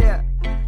yeah.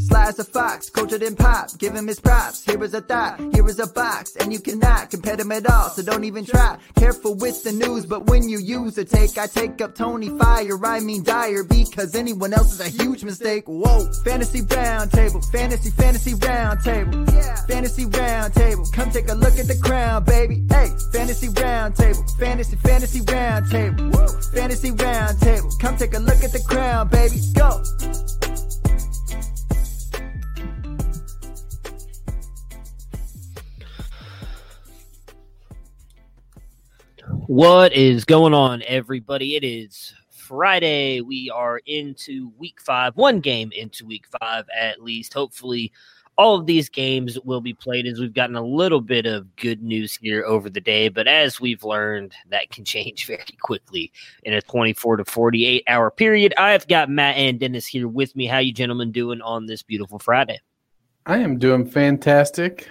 Sly as a fox, cultured in pop, give him his props. Here is a thought, here is a box, and you cannot compare them at all, so don't even try. Careful with the news, but when you use a take, I take up Tony Fire, I mean Dyer, because anyone else is a huge mistake. Whoa, fantasy round table, fantasy round table, yeah. Fantasy round table, come take a look at the crown, baby. Hey, fantasy round table, fantasy round table, woo. Fantasy round table, come take a look at the crown, baby. Go. What is going on, everybody? It is Friday. We are into week 5, one game into week 5 at least. Hopefully, all of these games will be played as we've gotten a little bit of good news here over the day. But as we've learned, that can change very quickly in a 24 to 48 hour period. I've got Matt and Dennis here with me. How you gentlemen doing on this beautiful Friday? I am doing fantastic.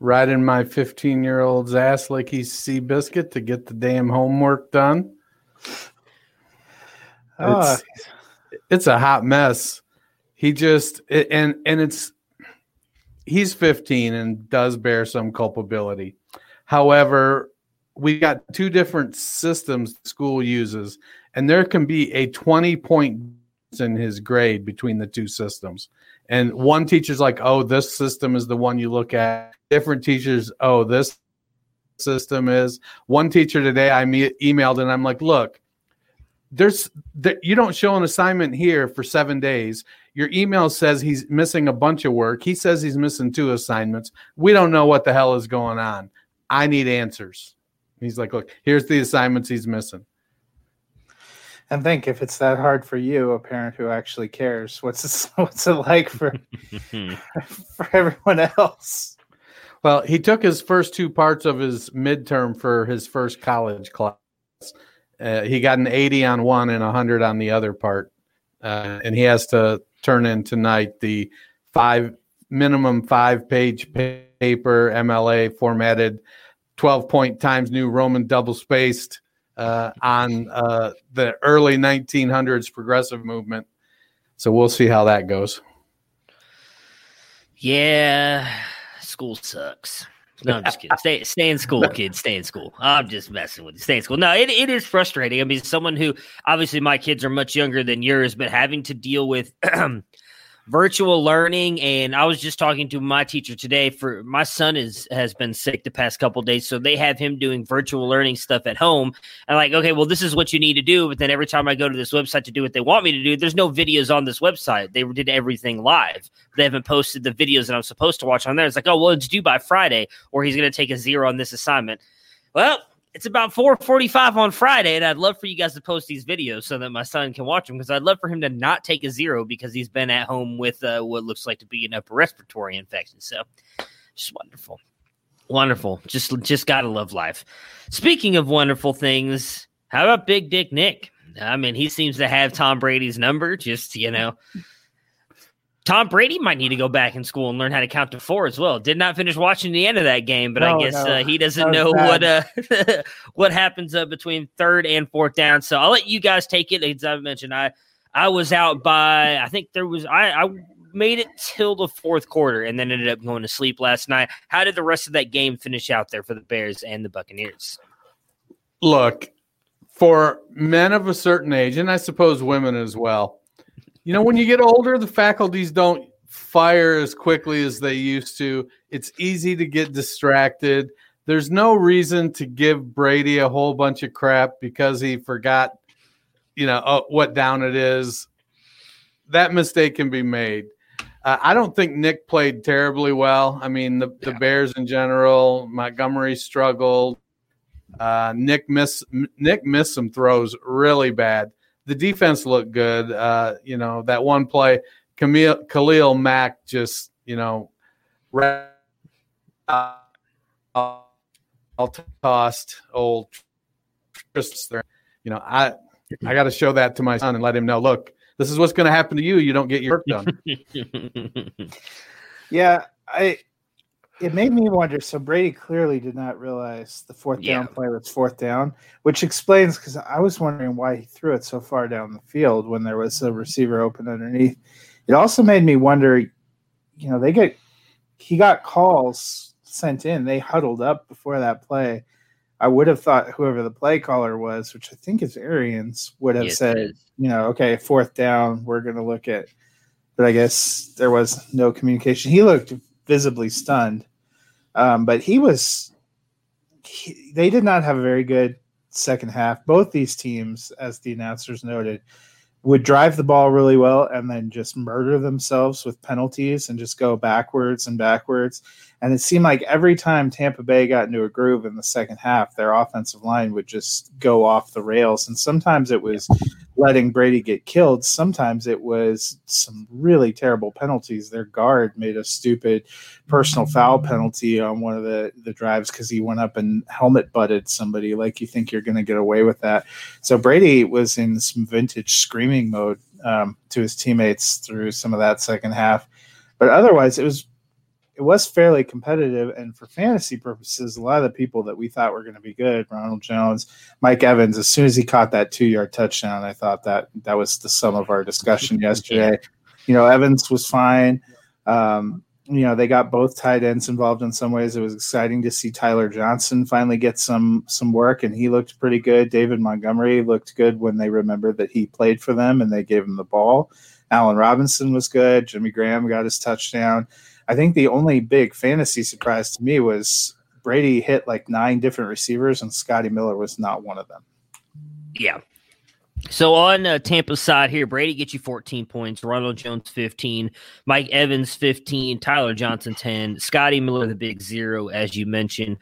Riding my 15-year-old's ass like he's Seabiscuit to get the damn homework done. It's a hot mess. He just he's 15 and does bear some culpability. However, we got two different systems the school uses, and there can be a 20-point in his grade between the two systems. And one teacher's like, oh, this system is the one you look at. Different teachers, oh, this system is. One teacher today I emailed and I'm like, look, you don't show an assignment here for 7 days. Your email says he's missing a bunch of work. He says he's missing 2 assignments. We don't know what the hell is going on. I need answers. And he's like, look, here's the assignments he's missing. And think if it's that hard for you, a parent who actually cares, what's it like for everyone else? Well, he took his first 2 parts of his midterm for his first college class. He got an 80 on one and 100 on the other part. And he has to turn in tonight the 5-page paper, MLA formatted, 12-point Times New Roman double-spaced, on the early 1900s progressive movement. So we'll see how that goes. Yeah, school sucks. No, I'm just kidding. Stay in school, kids. Stay in school. I'm just messing with you. Stay in school. No, it is frustrating. I mean, someone who, obviously my kids are much younger than yours, but having to deal with virtual learning. And I was just talking to my teacher today for my son has been sick the past couple of days. So they have him doing virtual learning stuff at home. And like, okay, well, this is what you need to do. But then every time I go to this website to do what they want me to do, there's no videos on this website. They did everything live. They haven't posted the videos that I'm supposed to watch on there. It's like, oh, well, it's due by Friday, or he's going to take a 0 on this assignment. Well, it's about 4:45 on Friday, and I'd love for you guys to post these videos so that my son can watch them, because I'd love for him to not take a 0 because he's been at home with what looks like to be an upper respiratory infection. So just wonderful. Wonderful. Just got to love life. Speaking of wonderful things, how about Big Dick Nick? I mean, he seems to have Tom Brady's number, just, you know. Tom Brady might need to go back in school and learn how to count to 4 as well. Did not finish watching the end of that game, but he doesn't know what happens between 3rd and 4th down. So I'll let you guys take it. As I mentioned, I was out by, I think there was, I made it till the 4th quarter and then ended up going to sleep last night. How did the rest of that game finish out there for the Bears and the Buccaneers? Look, for men of a certain age, and I suppose women as well, you know, when you get older, the faculties don't fire as quickly as they used to. It's easy to get distracted. There's no reason to give Brady a whole bunch of crap because he forgot, you know, what down it is. That mistake can be made. I don't think Nick played terribly well. I mean, the Bears in general, Montgomery struggled. Nick missed some throws really bad. the defense looked good. That one play, Khalil Mack just, tossed old Tristan there. I got to show that to my son and let him know, look, this is what's going to happen to you. You don't get your work done. Yeah, it made me wonder. So Brady clearly did not realize the fourth down play was fourth down, which explains, because I was wondering why he threw it so far down the field when there was a receiver open underneath. It also made me wonder, he got calls sent in. They huddled up before that play. I would have thought whoever the play caller was, which I think is Arians, would have said, okay, fourth down, we're going to look at. But I guess there was no communication. He looked visibly stunned. But he was – they did not have a very good second half. Both these teams, as the announcers noted, would drive the ball really well and then just murder themselves with penalties and just go backwards and backwards. And it seemed like every time Tampa Bay got into a groove in the second half, their offensive line would just go off the rails. And sometimes it was letting Brady get killed. Sometimes it was some really terrible penalties. Their guard made a stupid personal foul penalty on one of the drives because he went up and helmet butted somebody. Like, you think you're going to get away with that. So Brady was in some vintage screaming mode to his teammates through some of that second half. But otherwise, it was fairly competitive, and for fantasy purposes, a lot of the people that we thought were going to be good, Ronald Jones, Mike Evans, as soon as he caught that 2-yard touchdown, I thought that was the sum of our discussion yesterday. Evans was fine. They got both tight ends involved in some ways. It was exciting to see Tyler Johnson finally get some work, and he looked pretty good. David Montgomery looked good when they remembered that he played for them and they gave him the ball. Allen Robinson was good. Jimmy Graham got his touchdown. I think the only big fantasy surprise to me was Brady hit like 9 different receivers, and Scotty Miller was not one of them. Yeah. So on Tampa's side here, Brady gets you 14 points, Ronald Jones 15, Mike Evans 15, Tyler Johnson 10, Scotty Miller the big 0, as you mentioned,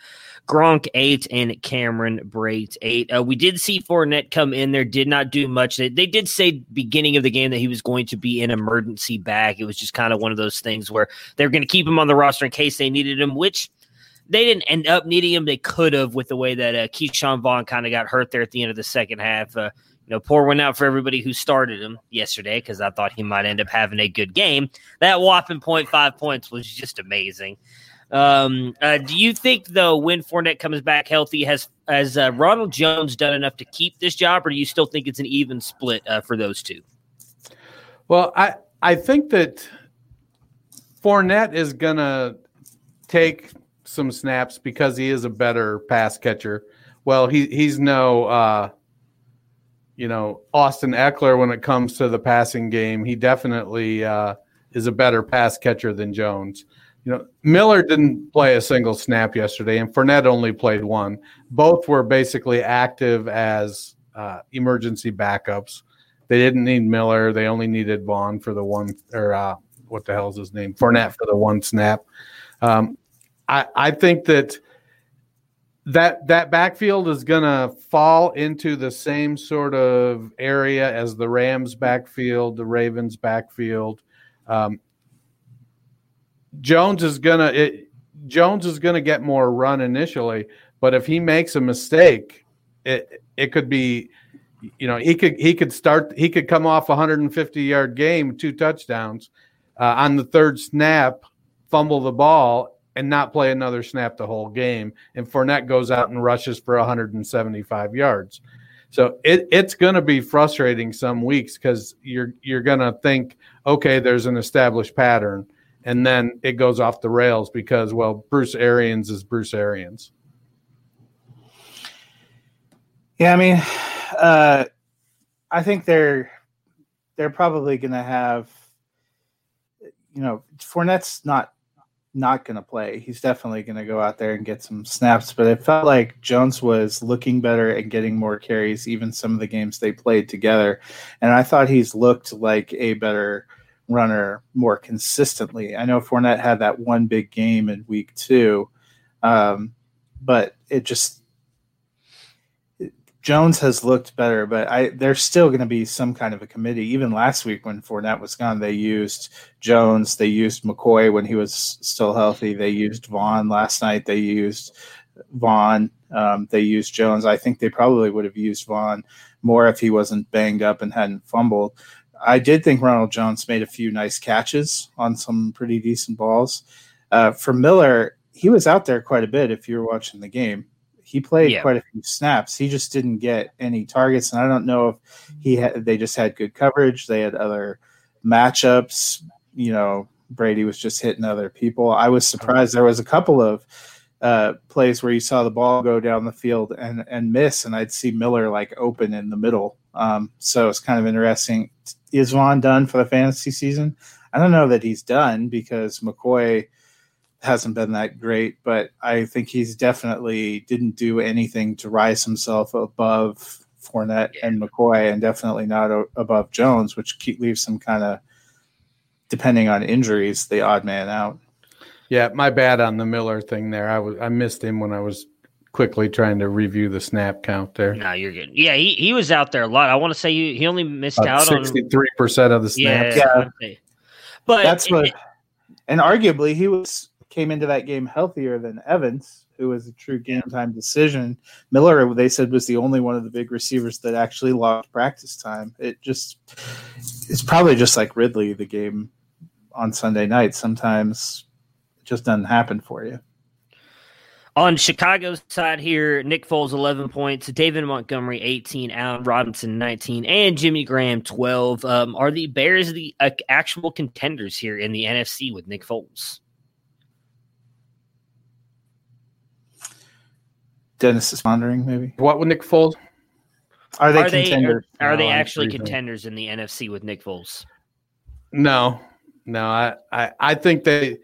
Gronk 8, and Cameron Brate 8. We did see Fournette come in there, did not do much. They did say beginning of the game that he was going to be an emergency back. It was just kind of one of those things where they're going to keep him on the roster in case they needed him, which – they didn't end up needing him. They could have, with the way that Keyshawn Vaughn kind of got hurt there at the end of the second half. Poor one out for everybody who started him yesterday, because I thought he might end up having a good game. That whopping 0.5 points was just amazing. Do you think, though, when Fournette comes back healthy, has Ronald Jones done enough to keep this job, or do you still think it's an even split for those two? Well, I think that Fournette is going to take – some snaps because he is a better pass catcher. Well, he's no, Austin Eckler when it comes to the passing game. He definitely is a better pass catcher than Jones. Miller didn't play a single snap yesterday, and Fournette only played one. Both were basically active as emergency backups. They didn't need Miller. They only needed Vaughn for the one, or Fournette for the one snap. I think that backfield is going to fall into the same sort of area as the Rams' backfield, the Ravens' backfield. Jones is going to get more run initially, but if he makes a mistake, it could be, he could come off a 150-yard game, 2 touchdowns on the third snap, fumble the ball, and not play another snap the whole game. And Fournette goes out and rushes for 175 yards. So it's going to be frustrating some weeks because you're going to think, okay, there's an established pattern. And then it goes off the rails because, well, Bruce Arians is Bruce Arians. Yeah, I mean, I think they're probably going to have, Fournette's not going to play. He's definitely going to go out there and get some snaps, but it felt like Jones was looking better and getting more carries, even some of the games they played together. And I thought he's looked like a better runner more consistently. I know Fournette had that one big game in week 2, but it just – Jones has looked better, but there's still going to be some kind of a committee. Even last week when Fournette was gone, they used Jones. They used McCoy when he was still healthy. They used Vaughn last night. They used Vaughn. They used Jones. I think they probably would have used Vaughn more if he wasn't banged up and hadn't fumbled. I did think Ronald Jones made a few nice catches on some pretty decent balls. For Miller, he was out there quite a bit if you were watching the game. He played quite a few snaps. He just didn't get any targets, and I don't know if they just had good coverage. They had other matchups. You know, Brady was just hitting other people. I was surprised. There was a couple of plays where you saw the ball go down the field and miss, and I'd see Miller like open in the middle. So it's kind of interesting. Is Vaughn done for the fantasy season? I don't know that he's done because McCoy – hasn't been that great, but I think he's definitely didn't do anything to rise himself above Fournette and McCoy, and definitely not above Jones, which leaves him kind of, depending on injuries, the odd man out. Yeah, my bad on the Miller thing there. I missed him when I was quickly trying to review the snap count there. No, you're good. Yeah, he was out there a lot. I want to say he only missed out on 63% of the snaps. Yeah. But that's what, and arguably he was. Came into that game healthier than Evans, who was a true game-time decision. Miller, they said, was the only one of the big receivers that actually logged practice time. It's probably just like Ridley, the game on Sunday night. Sometimes it just doesn't happen for you. On Chicago's side here, Nick Foles, 11 points, David Montgomery, 18, Allen Robinson, 19, and Jimmy Graham, 12. Are the Bears the actual contenders here in the NFC with Nick Foles? Dennis is pondering, maybe. What with Nick Foles? Are they contenders? Are they actually contenders in the NFC with Nick Foles? No. I think they,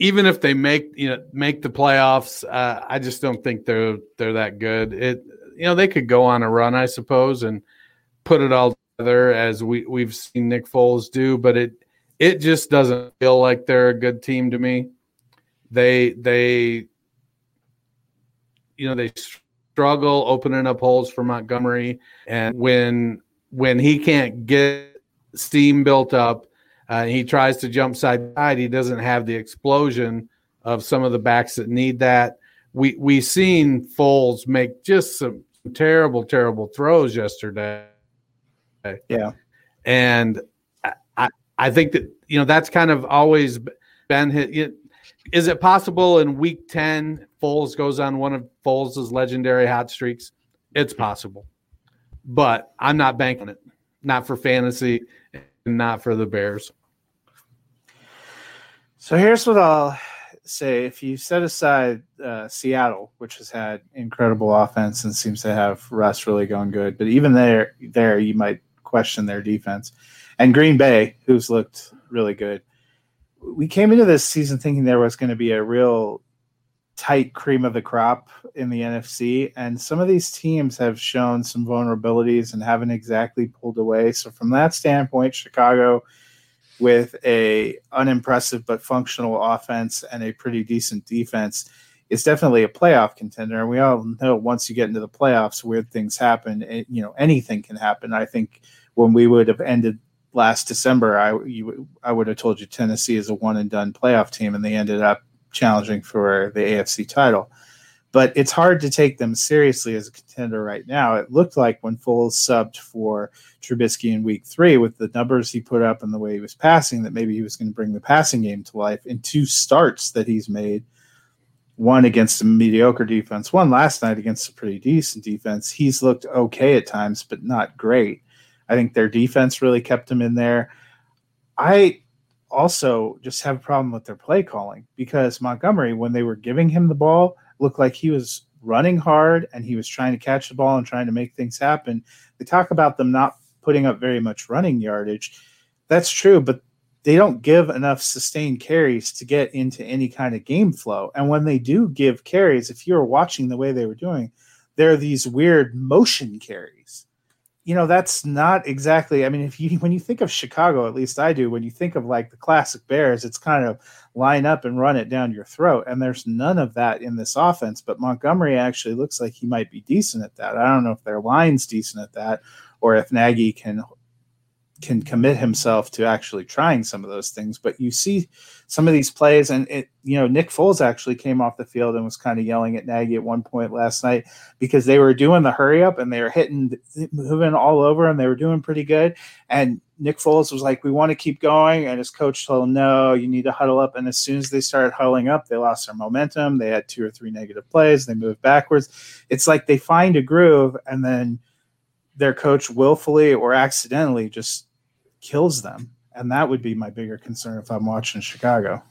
even if they make the playoffs, I just don't think they're that good. They could go on a run, I suppose, and put it all together as we've seen Nick Foles do, but it just doesn't feel like they're a good team to me. They they struggle opening up holes for Montgomery, and when he can't get steam built up, he tries to jump side. He doesn't have the explosion of some of the backs that need that. We seen Foles make just some terrible throws yesterday. Yeah, and I think that that's kind of always been his. Is it possible in week 10 Foles goes on one of Foles' legendary hot streaks? It's possible. But I'm not banking on it. Not for fantasy and not for the Bears. So here's what I'll say. If you set aside Seattle, which has had incredible offense and seems to have Russ really going good, but even there you might question their defense. And Green Bay, who's looked really good. We came into this season thinking there was going to be a real tight cream of the crop in the NFC, and some of these teams have shown some vulnerabilities and haven't exactly pulled away. So from that standpoint, Chicago with a unimpressive but functional offense and a pretty decent defense is definitely a playoff contender. And we all know once you get into the playoffs, weird things happen. Anything can happen. I think when we would have ended last December, I would have told you Tennessee is a one-and-done playoff team, and they ended up challenging for the AFC title. But it's hard to take them seriously as a contender right now. It looked like when Foles subbed for Trubisky in Week 3, with the numbers he put up and the way he was passing, that maybe he was going to bring the passing game to life in two starts that he's made, one against a mediocre defense, one last night against a pretty decent defense. He's looked okay at times, but not great. I think their defense really kept them in there. I also just have a problem with their play calling, because Montgomery, when they were giving him the ball, looked like he was running hard and he was trying to catch the ball and trying to make things happen. They talk about them not putting up very much running yardage. That's true, but they don't give enough sustained carries to get into any kind of game flow. And when they do give carries, if you were watching the way they were doing, there are these weird motion carries. you know, that's not exactly, I mean, when you think of Chicago, at least I do, when you think of like the classic Bears, it's kind of line up and run it down your throat. And there's none of that in this offense, but Montgomery actually looks like he might be decent at that. I don't know if their line's decent at that or if Nagy can commit himself to actually trying some of those things, but you see some of these plays and it, you know, Nick Foles actually came off the field and was kind of yelling at Nagy at one point last night because they were doing the hurry up and they were hitting, moving all over and they were doing pretty good. And Nick Foles was like, we want to keep going. And his coach told him, no, you need to huddle up. And as soon as they started huddling up, they lost their momentum. They had two or three negative plays. They moved backwards. It's like they find a groove and then their coach willfully or accidentally just kills them. And that would be my bigger concern if I'm watching Chicago.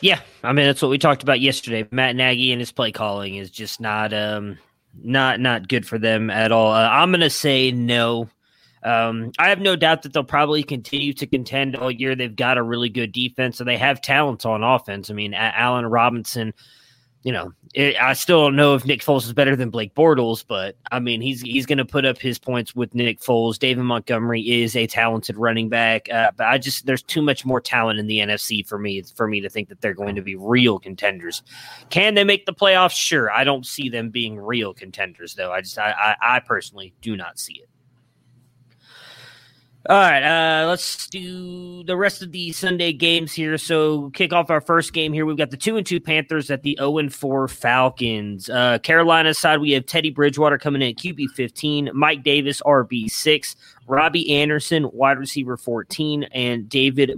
Yeah. I mean, that's what we talked about yesterday. Matt Nagy and his play calling is just not good for them at all. I'm going to say no. I have no doubt that they'll probably continue to contend all year. They've got a really good defense and they have talent on offense. I mean, Allen Robinson, you know, I still don't know if Nick Foles is better than Blake Bortles, but I mean, he's going to put up his points with Nick Foles. David Montgomery is a talented running back, but there's too much more talent in the NFC for me to think that they're going to be real contenders. Can they make the playoffs? Sure. I don't see them being real contenders, though. I personally do not see it. All right, let's do the rest of the Sunday games here. So kick off our first game here. We've got the 2-2 Panthers at the 0-4 Falcons. Carolina's side, we have Teddy Bridgewater coming in at QB 15, Mike Davis, RB 6, Robbie Anderson, wide receiver 14, and DJ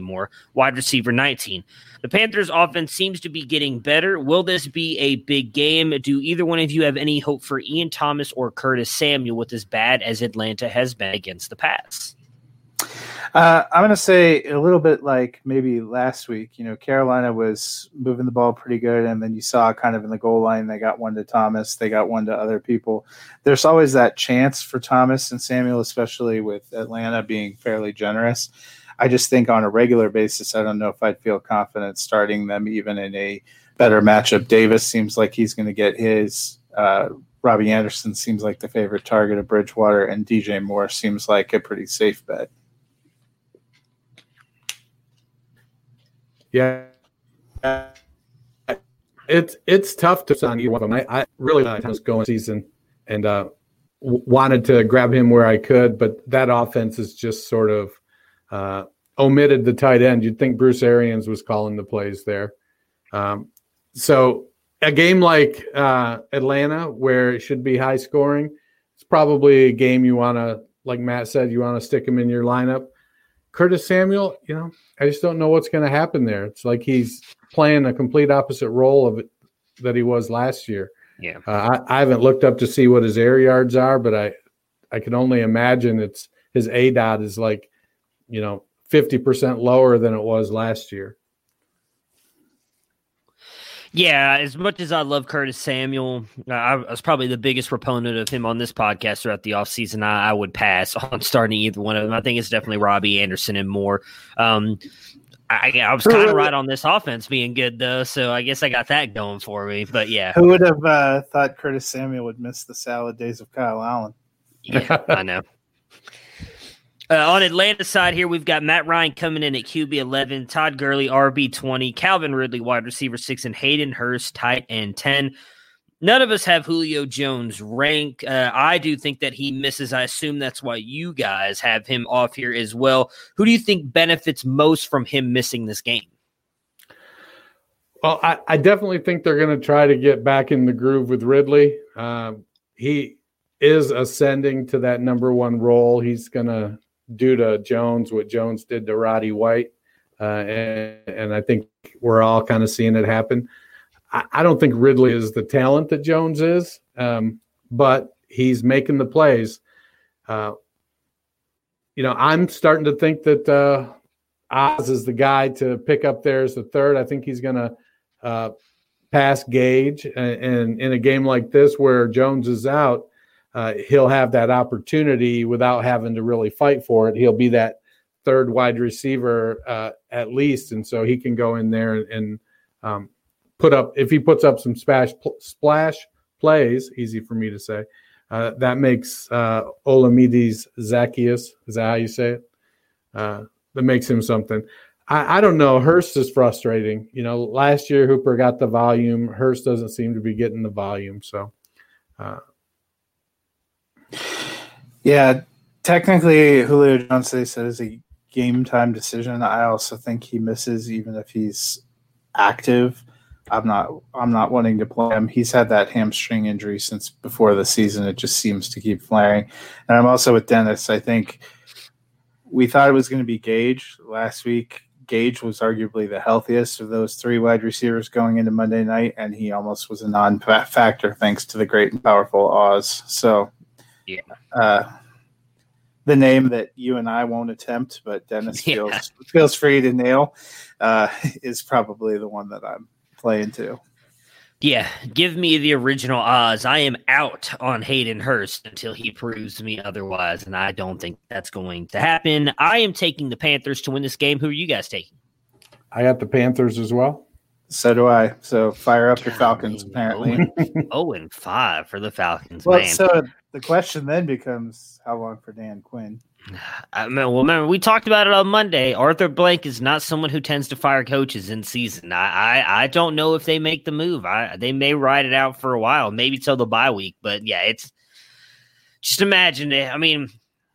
Moore, wide receiver 19. The Panthers' offense seems to be getting better. Will this be a big game? Do either one of you have any hope for Ian Thomas or Curtis Samuel with as bad as Atlanta has been against the pass? I'm going to say a little bit like maybe last week. You know, Carolina was moving the ball pretty good, and then you saw kind of in the goal line they got one to Thomas, they got one to other people. There's always that chance for Thomas and Samuel, especially with Atlanta being fairly generous. I just think on a regular basis, I don't know if I'd feel confident starting them even in a better matchup. Davis seems like he's going to get his. Robbie Anderson seems like the favorite target of Bridgewater, and DJ Moore seems like a pretty safe bet. Yeah. It's tough to sign either one of them. I really thought I was going season and wanted to grab him where I could, but that offense is just sort of omitted the tight end. You'd think Bruce Arians was calling the plays there. So a game like Atlanta where it should be high scoring, it's probably a game you want to, like Matt said, you want to stick him in your lineup. Curtis Samuel, you know, I just don't know what's going to happen there. It's like he's playing a complete opposite role of it that he was last year. Yeah, I haven't looked up to see what his air yards are, but I can only imagine it's his ADOT is like, you know, 50% lower than it was last year. Yeah, as much as I love Curtis Samuel, I was probably the biggest proponent of him on this podcast throughout the offseason. I would pass on starting either one of them. I think it's definitely Robbie Anderson and Moore. I was kind of right on this offense being good, though, so I guess I got that going for me. But yeah. Who would have thought Curtis Samuel would miss the salad days of Kyle Allen? Yeah, I know. On Atlanta's side here, we've got Matt Ryan coming in at QB 11, Todd Gurley, RB 20, Calvin Ridley, wide receiver 6, and Hayden Hurst, tight end 10. None of us have Julio Jones rank. I do think that he misses. I assume that's why you guys have him off here as well. Who do you think benefits most from him missing this game? Well, I definitely think they're going to try to get back in the groove with Ridley. He is ascending to that number one role. He's going to do to Jones what Jones did to Roddy White. And I think we're all kind of seeing it happen. I don't think Ridley is the talent that Jones is, but he's making the plays. You know, I'm starting to think that Oz is the guy to pick up there as the third. I think he's going to pass Gage. And in a game like this where Jones is out, he'll have that opportunity without having to really fight for it. He'll be that third wide receiver at least, and so he can go in there and put up – if he puts up some splash plays, easy for me to say, That makes Olomides Zacchaeus. Is that how you say it? That makes him something. I don't know. Hurst is frustrating. You know, last year Hooper got the volume. Hurst doesn't seem to be getting the volume. So, yeah, technically Julio Jones, they said, is a game time decision. I also think he misses even if he's active. I'm not wanting to play him. He's had that hamstring injury since before the season. It just seems to keep flaring. And I'm also with Dennis. I think we thought it was going to be Gage last week. Gage was arguably the healthiest of those three wide receivers going into Monday night, and he almost was a non-factor thanks to the great and powerful Oz. So, yeah, the name that you and I won't attempt, but Dennis feels free to nail is probably the one that I'm playing too. Yeah, give me the original Oz. I am out on Hayden Hurst until he proves me otherwise, and I don't think that's going to happen. I am taking the Panthers to win this game. Who are you guys taking? I got the Panthers as well. So do I. So fire up your Falcons, apparently. 0-5 for the Falcons, well, man. So the question then becomes, how long for Dan Quinn? I mean, well, remember, we talked about it on Monday. Arthur Blank is not someone who tends to fire coaches in season. I don't know if they make the move. They may ride it out for a while, maybe till the bye week. But, yeah, it's just imagine it. I mean,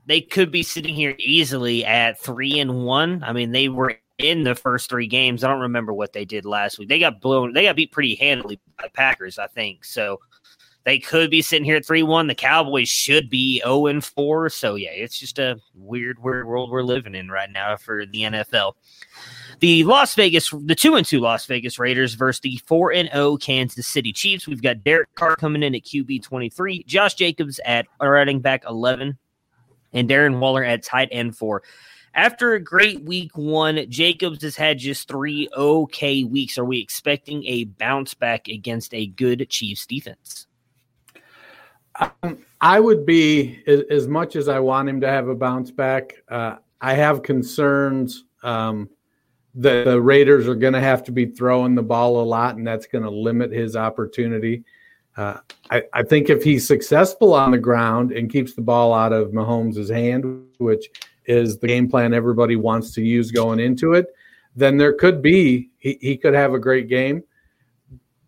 they could be sitting here easily at 3-1. I mean, they were in the first three games. I don't remember what they did last week. They got beat pretty handily by the Packers, I think. So they could be sitting here at 3-1. The Cowboys should be 0-4. So, yeah, it's just a weird world we're living in right now for the NFL. The 2-2 Las Vegas Raiders versus the 4-0 Kansas City Chiefs. We've got Derek Carr coming in at QB 23, Josh Jacobs at running back 11, and Darren Waller at tight end 4. After a great week one, Jacobs has had just 3 okay weeks. Are we expecting a bounce back against a good Chiefs defense? I would be, as much as I want him to have a bounce back, I have concerns that the Raiders are going to have to be throwing the ball a lot, and that's going to limit his opportunity. I think if he's successful on the ground and keeps the ball out of Mahomes' hand, which is the game plan everybody wants to use going into it, then there could be he could have a great game.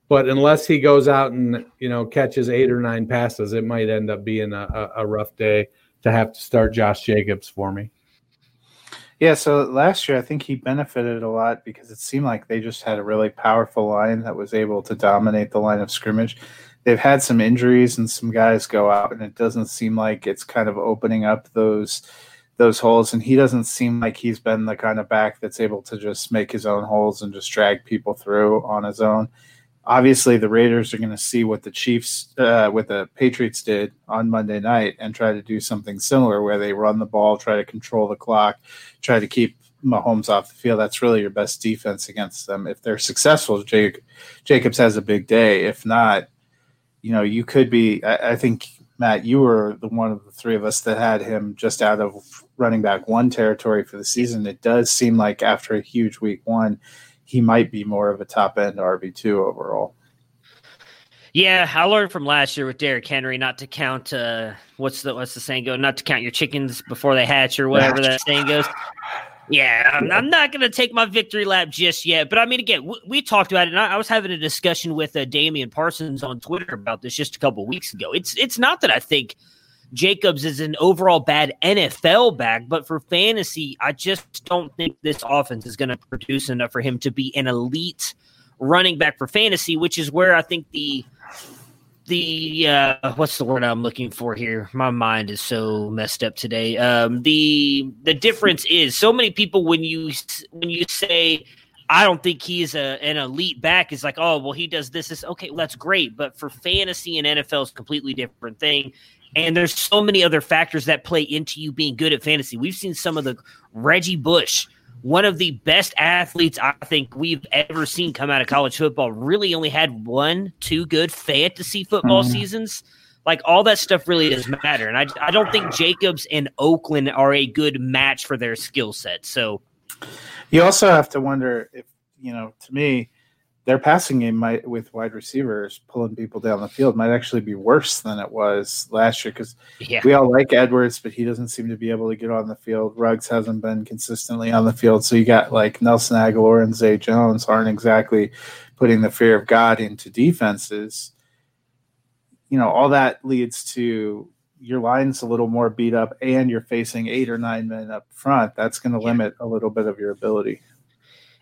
But unless he goes out and, you know, catches 8 or 9 passes, it might end up being a rough day to have to start Josh Jacobs for me. Yeah, so last year I think he benefited a lot because it seemed like they just had a really powerful line that was able to dominate the line of scrimmage. They've had some injuries and some guys go out, and it doesn't seem like it's kind of opening up those holes, and he doesn't seem like he's been the kind of back that's able to just make his own holes and just drag people through on his own. Obviously, the Raiders are going to see what the Chiefs, what the Patriots did on Monday night and try to do something similar where they run the ball, try to control the clock, try to keep Mahomes off the field. That's really your best defense against them. If they're successful, Jacobs has a big day. If not, you know, you could be – I think, Matt, you were the one of the three of us that had him just out of running back one territory for the season. It does seem like after a huge week one, he might be more of a top-end RB2 overall. Yeah, I learned from last year with Derrick Henry not to count what's the saying go? Not to count your chickens before they hatch or whatever that saying goes. Yeah, I'm not going to take my victory lap just yet. But, I mean, again, we talked about it, and I was having a discussion with Damian Parsons on Twitter about this just a couple weeks ago. It's not that I think Jacobs is an overall bad NFL back, but for fantasy, I just don't think this offense is going to produce enough for him to be an elite running back for fantasy, which is where I think the what's the word I'm looking for here? My mind is so messed up today. The difference is so many people when you say I don't think he's an elite back, is like, oh, well, he does this. Okay, well, that's great, but for fantasy and NFL is a completely different thing. And there's so many other factors that play into you being good at fantasy. We've seen some of the Reggie Bush, one of the best athletes I think we've ever seen come out of college football, really only had 1-2 good fantasy football seasons. Like, all that stuff really does matter. And I don't think Jacobs and Oakland are a good match for their skill set. So you also have to wonder if, you know, to me, their passing game might, with wide receivers pulling people down the field, might actually be worse than it was last year because we all like Edwards, but he doesn't seem to be able to get on the field. Ruggs hasn't been consistently on the field. So you got like Nelson Aguilar and Zay Jones aren't exactly putting the fear of God into defenses. You know, all that leads to your line's a little more beat up and you're facing 8 or 9 men up front. That's going to limit a little bit of your ability.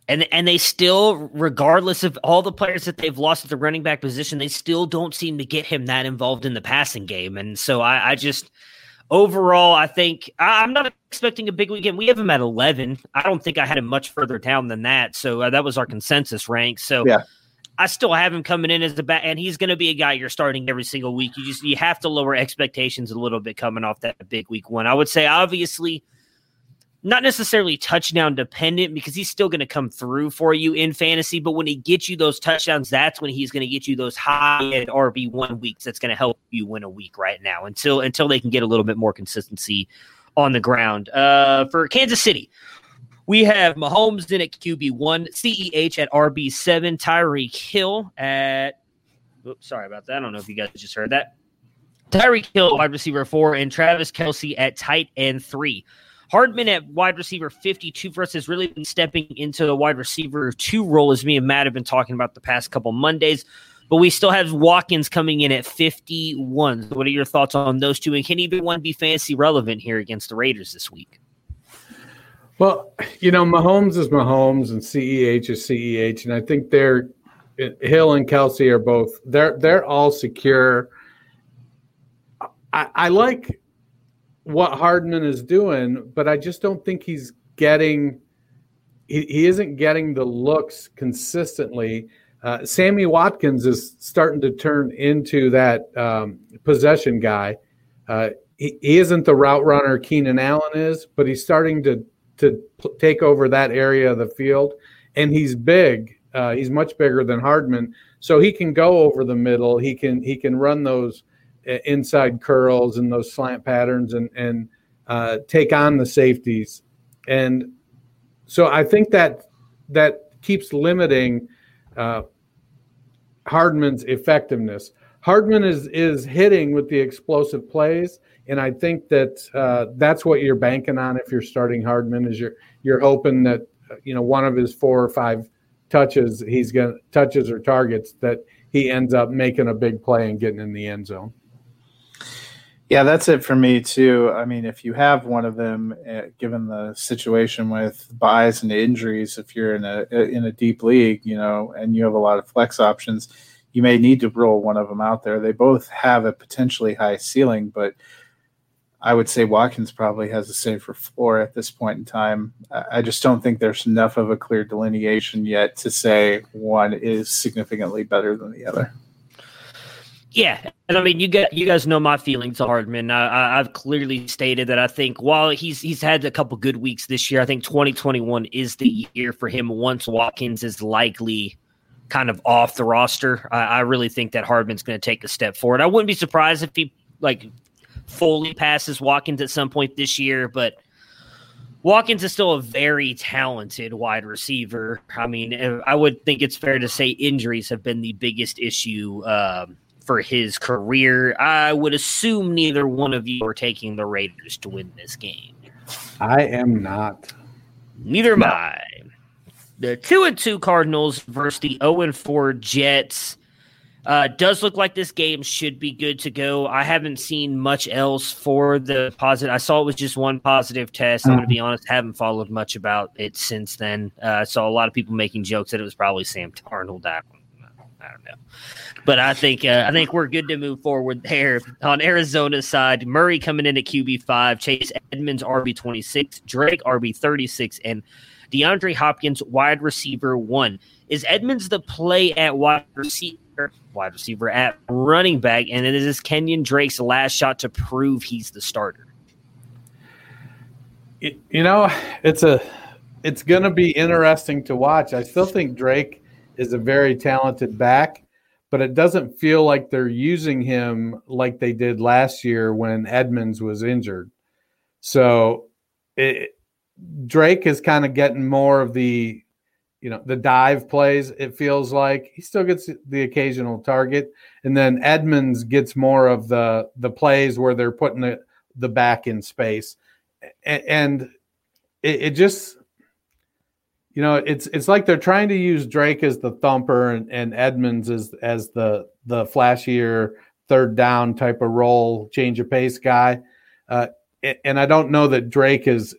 And they still, regardless of all the players that they've lost at the running back position, they still don't seem to get him that involved in the passing game. And so I just overall, I think I'm not expecting a big weekend. We have him at 11. I don't think I had him much further down than that. So that was our consensus rank. So I still have him coming in as the back, and he's going to be a guy you're starting every single week. You have to lower expectations a little bit coming off that big week one. I would say obviously, not necessarily touchdown dependent because he's still going to come through for you in fantasy, but when he gets you those touchdowns, that's when he's going to get you those high-end RB1 weeks. That's going to help you win a week right now until they can get a little bit more consistency on the ground. For Kansas City, we have Mahomes in at QB1, CEH at RB7, Tyreek Hill at – oops, sorry about that. I don't know if you guys just heard that. Tyreek Hill, wide receiver 4, and Travis Kelce at tight end 3. Hardman at wide receiver 52 for us has really been stepping into the wide receiver 2 role, as me and Matt have been talking about the past couple Mondays. But we still have Watkins coming in at 51. So what are your thoughts on those two? And can either one be fantasy relevant here against the Raiders this week? Well, you know, Mahomes is Mahomes and CEH is CEH. And I think Hill and Kelce are both – they're all secure. I like – what Hardman is doing, but I just don't think he's getting – he isn't getting the looks consistently. Sammy Watkins is starting to turn into that possession guy. He isn't the route runner Keenan Allen is, but he's starting to take over that area of the field, and he's big. He's much bigger than Hardman, so he can go over the middle. He can run those – inside curls and those slant patterns and take on the safeties. And so I think that keeps limiting Hardman's effectiveness. Hardman is hitting with the explosive plays. And I think that that's what you're banking on. If you're starting Hardman, is you're hoping that, you know, one of his 4 or 5 touches, touches or targets that he ends up making a big play and getting in the end zone. Yeah, that's it for me, too. I mean, if you have one of them, given the situation with buys and injuries, if you're in a deep league, you know, and you have a lot of flex options, you may need to roll one of them out there. They both have a potentially high ceiling, but I would say Watkins probably has a safer floor at this point in time. I just don't think there's enough of a clear delineation yet to say one is significantly better than the other. Yeah, and I mean, you guys know my feelings on Hardman. I've clearly stated that I think while he's had a couple good weeks this year, I think 2021 is the year for him once Watkins is likely kind of off the roster. I really think that Hardman's going to take a step forward. I wouldn't be surprised if he fully passes Watkins at some point this year, but Watkins is still a very talented wide receiver. I mean, I would think it's fair to say injuries have been the biggest issue for his career. I would assume neither one of you are taking the Raiders to win this game. I am not. Neither am I. The 2-2 Cardinals versus the 0-4 Jets. Does look like this game should be good to go. I haven't seen much else for the positive. I saw it was just one positive test. I'm going to be honest, haven't followed much about it since then. I saw a lot of people making jokes that it was probably Sam Darnold. I don't know. But I think we're good to move forward there. On Arizona's side, Murray coming in at QB5, Chase Edmonds RB26, Drake RB36, and DeAndre Hopkins wide receiver 1. Is Edmonds the play at wide receiver at running back, and it is Kenyon Drake's last shot to prove he's the starter? You know, it's going to be interesting to watch. I still think Drake is a very talented back, but it doesn't feel like they're using him like they did last year when Edmonds was injured. So Drake is kind of getting more of the you know, the dive plays, it feels like he still gets the occasional target. And then Edmonds gets more of the plays where they're putting the back in space. And it just, you know, it's like they're trying to use Drake as the thumper and Edmonds as the flashier third down type of role, change of pace guy. And I don't know that Drake is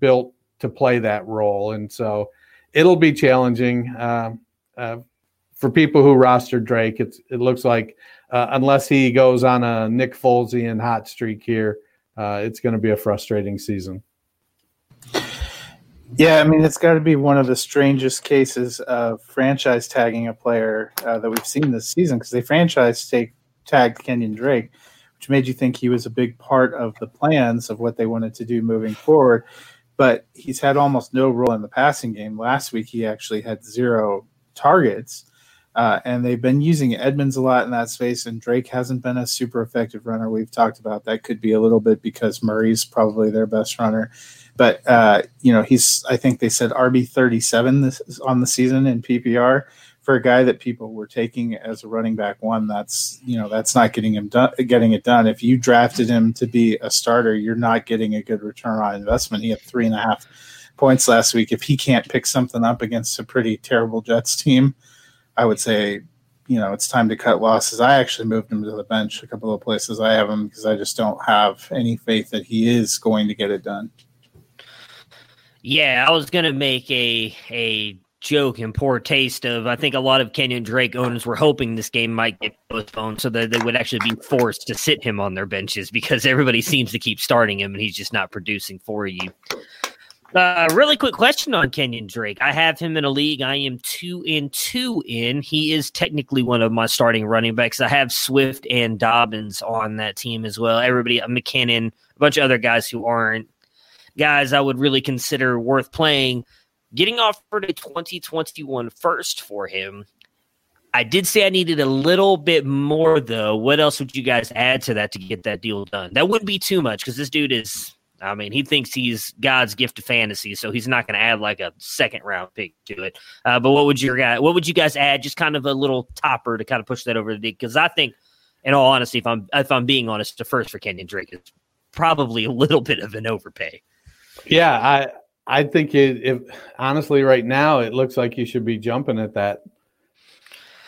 built to play that role. And so it'll be challenging for people who roster Drake. It looks like unless he goes on a Nick Folesian hot streak here, it's going to be a frustrating season. Yeah, I mean, it's got to be one of the strangest cases of franchise tagging a player that we've seen this season, because they franchise tagged Kenyon Drake, which made you think he was a big part of the plans of what they wanted to do moving forward. But he's had almost no role in the passing game. Last week, he actually had 0 targets, and they've been using Edmonds a lot in that space, and Drake hasn't been a super effective runner. We've talked about that could be a little bit because Murray's probably their best runner. But, you know, he's, I think they said RB 37 this on the season in PPR. For a guy that people were taking as a running back one, that's, you know, that's not getting it done. If you drafted him to be a starter, you're not getting a good return on investment. He had 3.5 points last week. If he can't pick something up against a pretty terrible Jets team, I would say, you know, it's time to cut losses. I actually moved him to the bench a couple of places. I have him because I just don't have any faith that he is going to get it done. Yeah, I was going to make a joke and poor taste of, I think a lot of Kenyon Drake owners were hoping this game might get postponed so that they would actually be forced to sit him on their benches because everybody seems to keep starting him and he's just not producing for you. Really quick question on Kenyon Drake. I have him in a league. I am 2-2 in. He is technically one of my starting running backs. I have Swift and Dobbins on that team as well. Everybody, McKinnon, a bunch of other guys who aren't guys I would really consider worth playing. Getting offered a 2021 first for him. I did say I needed a little bit more, though. What else would you guys add to that to get that deal done? That wouldn't be too much because this dude is, I mean, he thinks he's God's gift to fantasy, so he's not going to add like a second-round pick to it. But what would you guys add? Just kind of a little topper to kind of push that over the dick, because I think, in all honesty, if I'm being honest, the first for Kenyon Drake is probably a little bit of an overpay. Yeah, I think if honestly right now it looks like you should be jumping at that.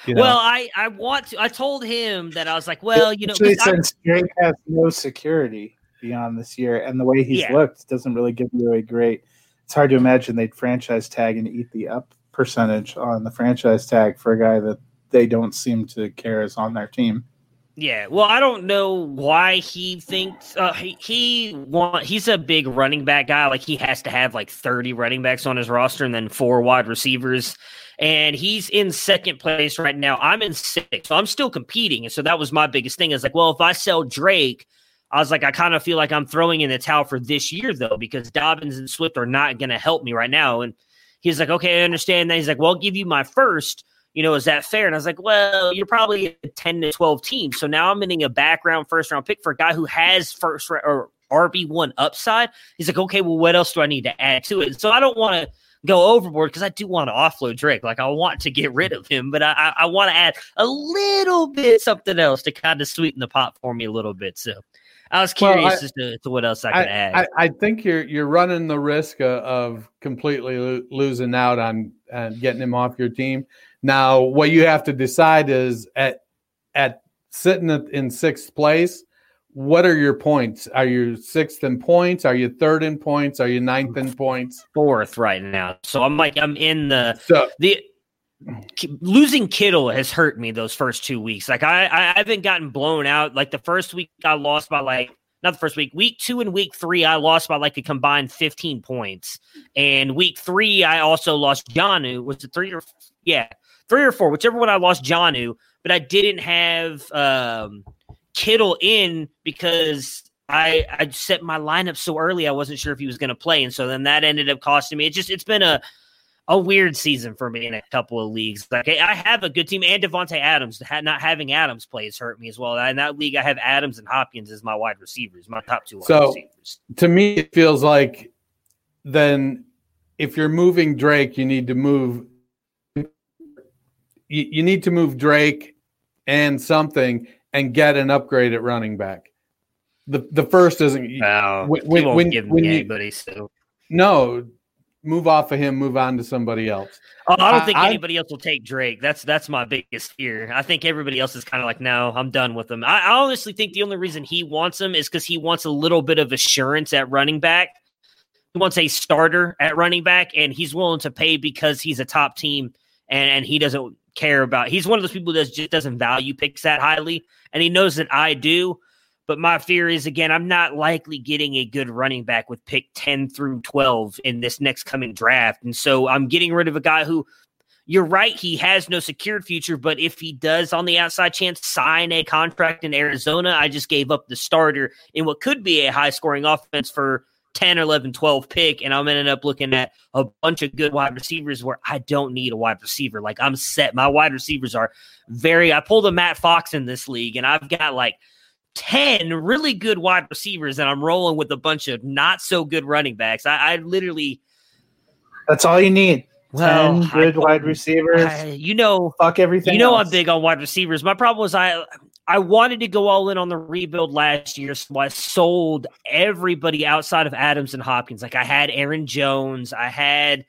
You know? Well, I want to. I told him that I was like, well, you know, since Drake has no security beyond this year, and the way he's looked doesn't really give you a great. It's hard to imagine they'd franchise tag and eat the up percentage on the franchise tag for a guy that they don't seem to care is on their team. Yeah, well, I don't know why he thinks he's a big running back guy. Like he has to have like 30 running backs on his roster and then 4 wide receivers. And he's in second place right now. I'm in 6th, so I'm still competing. And so that was my biggest thing is like, well, if I sell Drake, I was like, I kind of feel like I'm throwing in the towel for this year though, because Dobbins and Swift are not going to help me right now. And he's like, okay, I understand that. He's like, well, I'll give you my first. You know, is that fair? And I was like, well, you're probably a 10-12 team. So now I'm getting a background first-round pick for a guy who has first or RB1 upside. He's like, okay, well, what else do I need to add to it? And so I don't want to go overboard because I do want to offload Drake. Like I want to get rid of him, but I want to add a little bit something else to kind of sweeten the pot for me a little bit. So I was curious as to what else I could add. I think you're running the risk of completely losing out on getting him off your team. Now, what you have to decide is at sitting in 6th place, what are your points? Are you 6th in points? Are you 3rd in points? Are you 9th in points? 4th right now. So I'm like, I'm in the losing Kittle has hurt me those first 2 weeks. Like I haven't gotten blown out. Like the first week I lost by like, not the first week. Week 2 and week 3, I lost by like a combined 15 points. And week 3, I also lost Janu. Was it 3 or 4, whichever one I lost Janu, but I didn't have Kittle in because I set my lineup so early I wasn't sure if he was going to play, and so then that ended up costing me. It's been a weird season for me in a couple of leagues. Like I have a good team, and Devontae Adams. Not having Adams play has hurt me as well. In that league, I have Adams and Hopkins as my wide receivers, my top 2 wide receivers. To me, it feels like then if you're moving Drake, you need to move you need to move Drake and something and get an upgrade at running back. The first isn't no, move off of him, move on to somebody else. Oh, I don't think anybody else will take Drake. That's my biggest fear. I think everybody else is kind of like, no, I'm done with him. I honestly think the only reason he wants him is because he wants a little bit of assurance at running back. He wants a starter at running back, and he's willing to pay because he's a top team, and he doesn't care about. He's one of those people that just doesn't value picks that highly, and he knows that I do. But my fear is, again, I'm not likely getting a good running back with pick 10 through 12 in this next coming draft. And so I'm getting rid of a guy who, you're right, he has no secured future. But if he does, on the outside chance, sign a contract in Arizona, I just gave up the starter in what could be a high-scoring offense for 10, 11, 12 pick, and I'm ending up looking at a bunch of good wide receivers where I don't need a wide receiver. Like, I'm set. My wide receivers are very – I pulled a Matt Fox in this league, and I've got, like, 10 really good wide receivers, and I'm rolling with a bunch of not-so-good running backs. I literally – That's all you need. Well, 10 good wide receivers. Fuck everything else. I'm big on wide receivers. My problem was I wanted to go all in on the rebuild last year, so I sold everybody outside of Adams and Hopkins. Like, I had Aaron Jones. I don't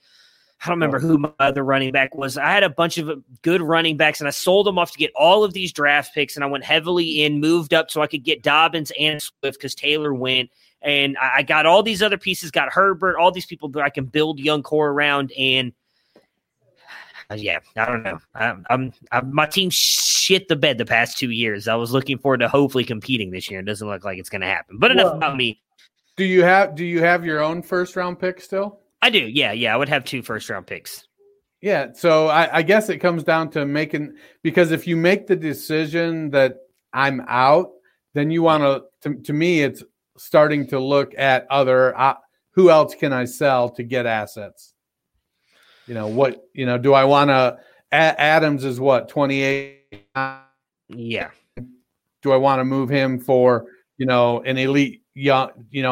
remember who my other running back was. I had a bunch of good running backs, and I sold them off to get all of these draft picks, and I went heavily in, moved up so I could get Dobbins and Swift because Taylor went. And I got all these other pieces, got Herbert, all these people that I can build young core around, and I don't know. My team shit the bed the past 2 years. I was looking forward to hopefully competing this year. It doesn't look like it's going to happen. But enough about me. Do you have your own first round pick still? I do. Yeah. I would have 2 first round picks. Yeah. So I guess it comes down to making, because if you make the decision that I'm out, then you want to me, it's starting to look at other, who else can I sell to get assets? Do I want to Adams is what, 28? Yeah. Do I want to move him for, an elite young,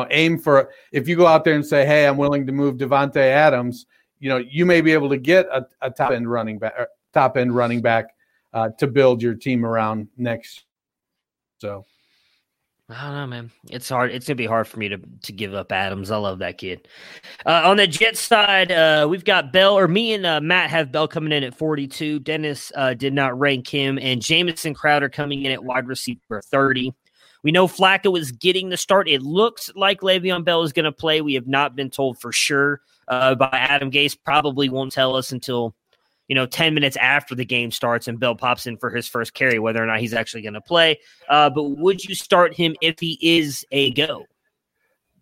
aim for, if you go out there and say, hey, I'm willing to move Devontae Adams, you may be able to get a top end running back to build your team around next. So. I don't know, man. It's hard. It's going to be hard for me to give up Adams. I love that kid. On the Jets side, we've got Bell, or me and Matt have Bell coming in at 42. Dennis did not rank him, and Jamison Crowder coming in at wide receiver 30. We know Flacco is getting the start. It looks like Le'Veon Bell is going to play. We have not been told for sure by Adam Gase. Probably won't tell us until 10 minutes after the game starts and Bell pops in for his first carry, whether or not he's actually going to play. But would you start him if he is a go?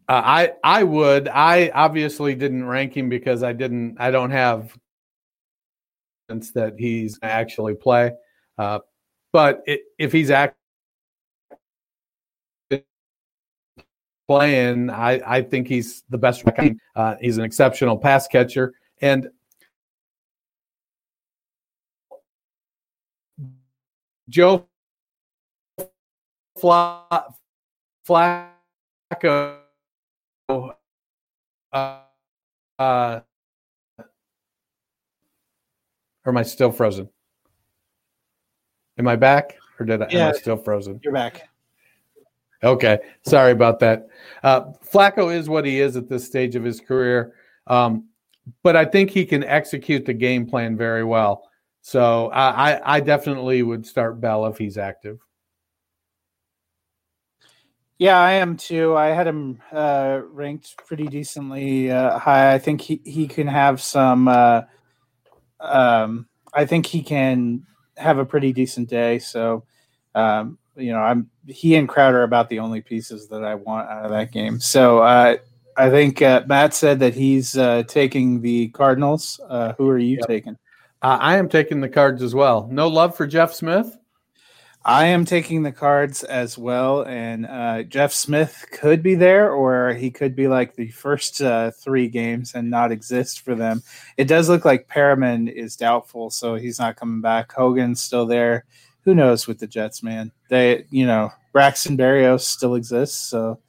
I would. I obviously didn't rank him because I don't have sense that he's actually play. But if he's actually playing, I think he's the best. He's an exceptional pass catcher. And Joe Flacco or am I still frozen? Am I back or am I still frozen? You're back. Okay. Sorry about that. Flacco is what he is at this stage of his career. But I think he can execute the game plan very well. So I definitely would start Bell if he's active. Yeah, I am too. I had him ranked pretty decently high. I think he can have some. I think he can have a pretty decent day. So, he and Crowder are about the only pieces that I want out of that game. So I think Matt said that he's taking the Cardinals. Who are you taking? I am taking the Cards as well. No love for Jeff Smith? I am taking the Cards as well, and Jeff Smith could be there, or he could be like the first 3 games and not exist for them. It does look like Perriman is doubtful, so he's not coming back. Hogan's still there. Who knows with the Jets, man? They, Braxton Berrios still exists, so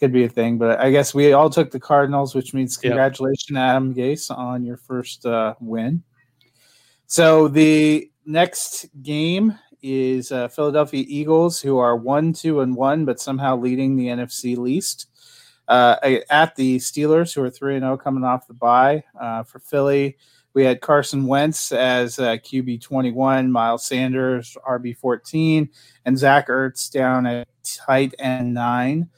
could be a thing. But I guess we all took the Cardinals, which means congratulations, Adam Gase, on your first win. So the Next game is Philadelphia Eagles, who are 1-2-1, but somehow leading the NFC least, at the Steelers, who are 3-0 coming off the bye. For Philly, we had Carson Wentz as QB 21, Miles Sanders RB 14, and Zach Ertz down at tight end 9.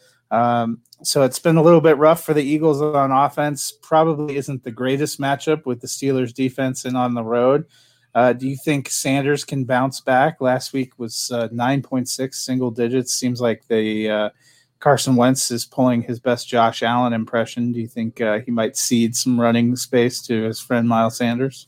So it's been a little bit rough for the Eagles on offense. Probably isn't the greatest matchup with the Steelers defense and on the road. Do you think Sanders can bounce back? Last week was 9.6 single digits. Seems like the Carson Wentz is pulling his best Josh Allen impression. Do you think he might cede some running space to his friend Miles Sanders?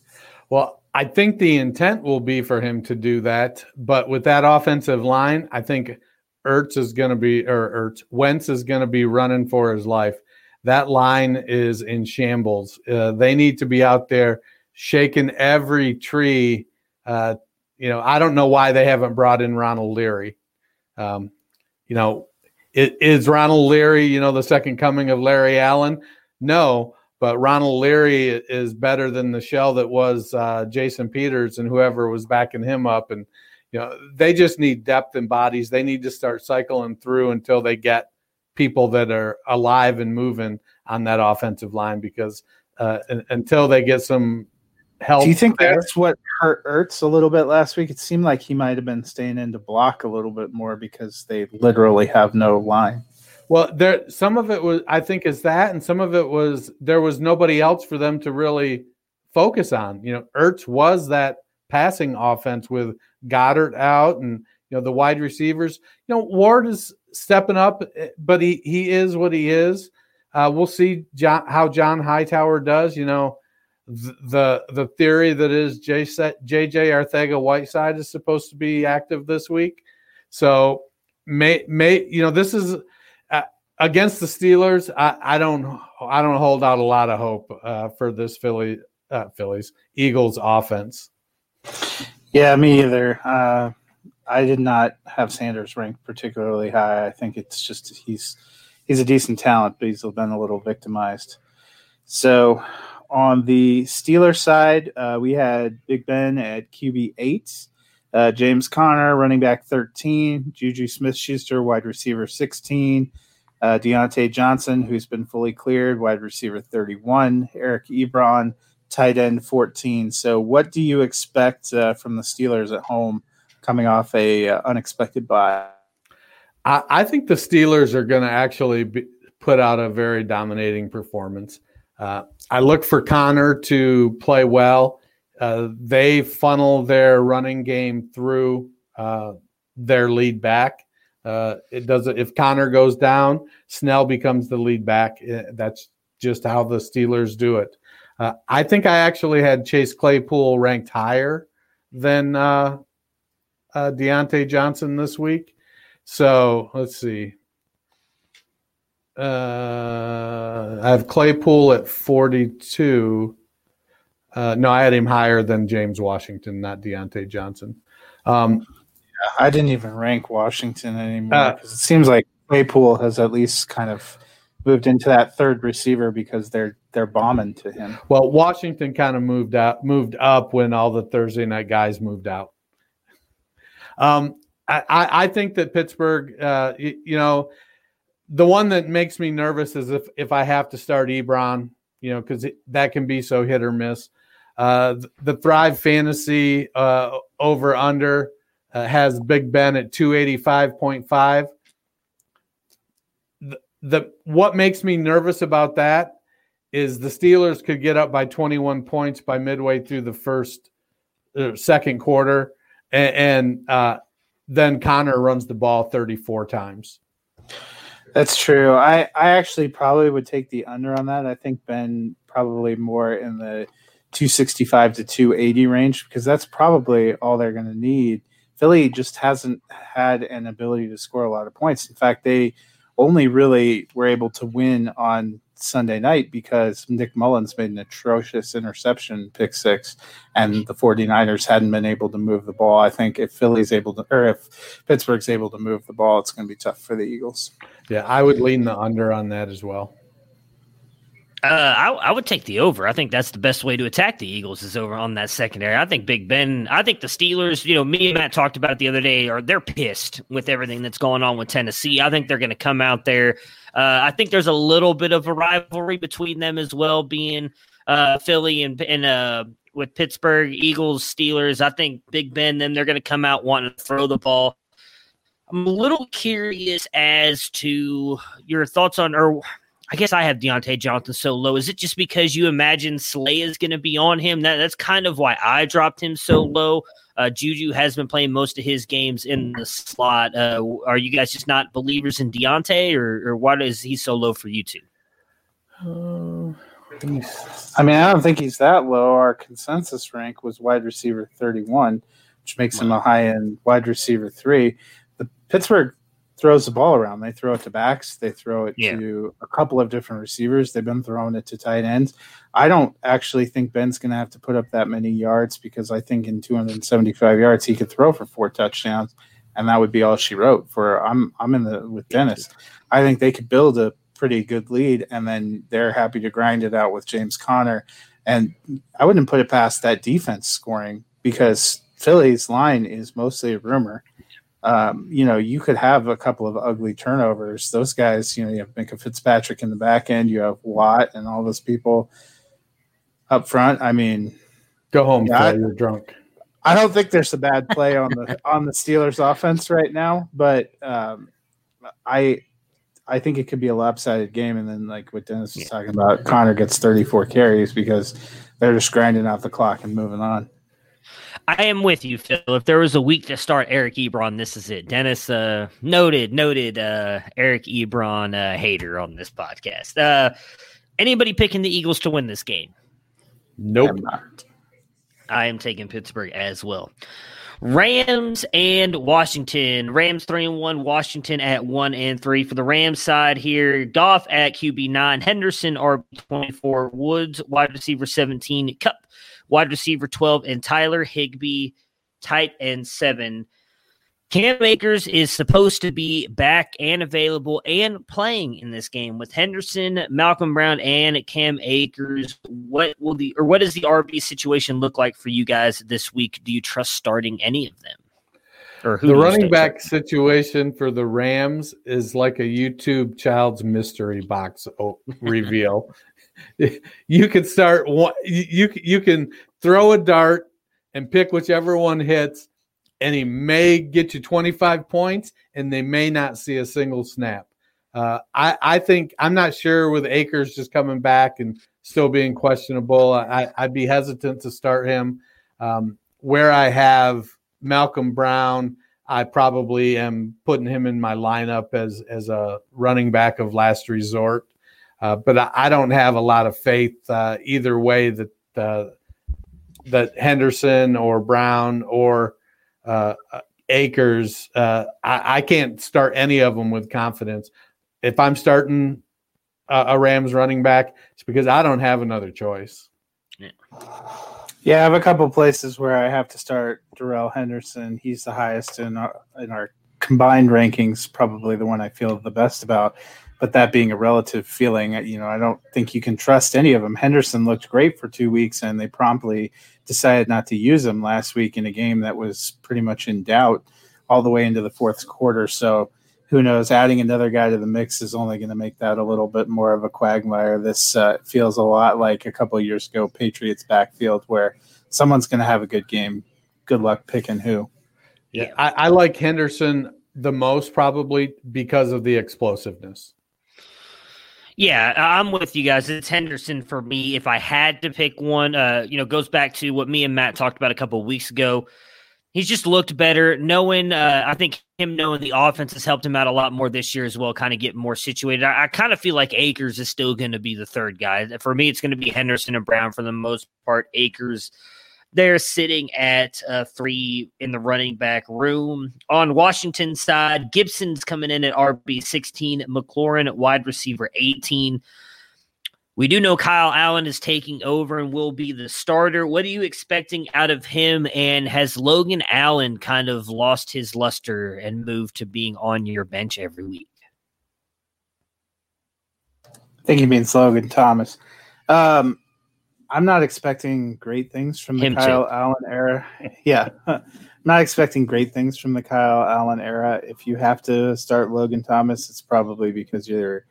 Well, I think the intent will be for him to do that. But with that offensive line, I think Wentz is going to be running for his life. That line is in shambles. They need to be out there shaking every tree. I don't know why they haven't brought in Ronald Leary. Is Ronald Leary, the second coming of Larry Allen? No, but Ronald Leary is better than the shell that was Jason Peters and whoever was backing him up. And, they just need depth and bodies. They need to start cycling through until they get people that are alive and moving on that offensive line, because until they get some help. Do you think that's what hurt Ertz a little bit last week? It seemed like he might have been staying in to block a little bit more because they literally have no line. Well, some of it was, I think, is that, and some of it was there was nobody else for them to really focus on. Ertz was that passing offense with Goddard out and the wide receivers. Ward is stepping up, but he is what he is. We'll see how John Hightower does. The theory that is J.J. Arcega-Whiteside is supposed to be active this week. So this is against the Steelers. I don't hold out a lot of hope for this Eagles offense. Yeah, me either. I did not have Sanders ranked particularly high. I think it's just he's a decent talent, but he's been a little victimized. So on the Steelers side, we had Big Ben at QB 8, James Conner, running back 13, Juju Smith-Schuster, wide receiver 16, Deontay Johnson, who's been fully cleared, wide receiver 31, Eric Ebron, tight end 14. So what do you expect from the Steelers at home coming off a unexpected bye? I think the Steelers are going to actually put out a very dominating performance. I look for Connor to play well. They funnel their running game through their lead back. It does. If Connor goes down, Snell becomes the lead back. That's just how the Steelers do it. I think I actually had Chase Claypool ranked higher than Deontay Johnson this week. So let's see. I have Claypool at 42. No, I had him higher than James Washington, not Deontay Johnson. I didn't even rank Washington anymore because it seems like Claypool has at least kind of moved into that third receiver because they're bombing to him. Well, Washington kind of moved up when all the Thursday night guys moved out. I think that Pittsburgh, the one that makes me nervous is if I have to start Ebron, because that can be so hit or miss. The Thrive Fantasy over-under has Big Ben at 285.5. What makes me nervous about that is the Steelers could get up by 21 points by midway through the second quarter, and then Connor runs the ball 34 times. That's true. I actually probably would take the under on that. I think Ben probably more in the 265 to 280 range, because that's probably all they're going to need. Philly just hasn't had an ability to score a lot of points. In fact, they only really were able to win on Sunday night because Nick Mullins made an atrocious interception, pick six, and the 49ers hadn't been able to move the ball. I think if if Pittsburgh's able to move the ball, it's going to be tough for the Eagles. Yeah, I would lean the under on that as well. I would take the over. I think that's the best way to attack the Eagles is over on that secondary. I think Big Ben, I think the Steelers, you know, me and Matt talked about it the other day, or they're pissed with everything that's going on with Tennessee. I think they're going to come out there. I think there's a little bit of a rivalry between them as well, being Philly and with Pittsburgh, Eagles, Steelers. I think Big Ben, then they're going to come out wanting to throw the ball. I'm a little curious as to your thoughts on, or I guess I have Deontay Johnson so low. Is it just because you imagine Slay is going to be on him? That's kind of why I dropped him so low. Juju has been playing most of his games in the slot. Are you guys just not believers in Deontay, or why is he so low for you two? I mean, I don't think he's that low. Our consensus rank was wide receiver 31, which makes him a high-end wide receiver 3. The Pittsburgh throws the ball around. They throw it to backs. They throw it to a couple of different receivers. They've been throwing it to tight ends. I don't actually think Ben's going to have to put up that many yards because I think in 275 yards he could throw for 4 touchdowns, and that would be all she wrote. For I'm in the with Dennis. I think they could build a pretty good lead, and then they're happy to grind it out with James Conner. And I wouldn't put it past that defense scoring because Philly's line is mostly a rumor. You know, you could have a couple of ugly turnovers. Those guys, you know, you have Minkah Fitzpatrick in the back end, you have Watt and all those people up front. I mean, go home, Phil, you're drunk. I don't think there's a bad play on the Steelers offense right now, but I think it could be a lopsided game. And then, like what Dennis was talking about, Connor gets 34 carries because they're just grinding out the clock and moving on. I am with you, Phil. If there was a week to start Eric Ebron, this is it. Dennis, noted Eric Ebron hater on this podcast. Anybody picking the Eagles to win this game? Nope. I'm not. I am taking Pittsburgh as well. Rams and Washington. Rams 3-1, Washington at 1-3. For the Rams side here, Goff at QB9, Henderson RB24, Woods wide receiver 17, Kupp wide receiver 12, and Tyler Higbee, tight end 7. Cam Akers is supposed to be back and available and playing in this game with Henderson, Malcolm Brown, and Cam Akers. What does the RB situation look like for you guys this week? Do you trust starting any of them? Or who the running back situation for the Rams is like a YouTube child's mystery box reveal. You can start one. You can throw a dart and pick whichever one hits, and he may get you 25 points, and they may not see a single snap. I think I'm not sure with Akers just coming back and still being questionable. I'd be hesitant to start him. Where I have Malcolm Brown, I probably am putting him in my lineup as a running back of last resort. But I don't have a lot of faith either way that Henderson or Brown or Akers, I can't start any of them with confidence. If I'm starting a Rams running back, it's because I don't have another choice. Yeah, I have a couple places where I have to start Darrell Henderson. He's the highest in our combined rankings, probably the one I feel the best about. But that being a relative feeling, you know, I don't think you can trust any of them. Henderson looked great for 2 weeks, and they promptly decided not to use him last week in a game that was pretty much in doubt all the way into the fourth quarter. So who knows? Adding another guy to the mix is only going to make that a little bit more of a quagmire. This feels a lot like a couple of years ago, Patriots backfield, where someone's going to have a good game. Good luck picking who. Yeah, I like Henderson the most probably because of the explosiveness. Yeah, I'm with you guys. It's Henderson for me. If I had to pick one, you know, goes back to what me and Matt talked about a couple of weeks ago. He's just looked better. I think him knowing the offense has helped him out a lot more this year as well, kind of get more situated. I kind of feel like Akers is still going to be the third guy. For me, it's going to be Henderson and Brown for the most part. Akers, they're sitting at 3 in the running back room. On Washington's side, Gibson's coming in at RB 16, McLaurin at wide receiver 18. We do know Kyle Allen is taking over and will be the starter. What are you expecting out of him? And has Logan Allen kind of lost his luster and moved to being on your bench every week? Thank you, Logan Thomas. I'm not expecting great things from the Kyle Allen era. Yeah. Not expecting great things from the Kyle Allen era. If you have to start Logan Thomas, it's probably because you're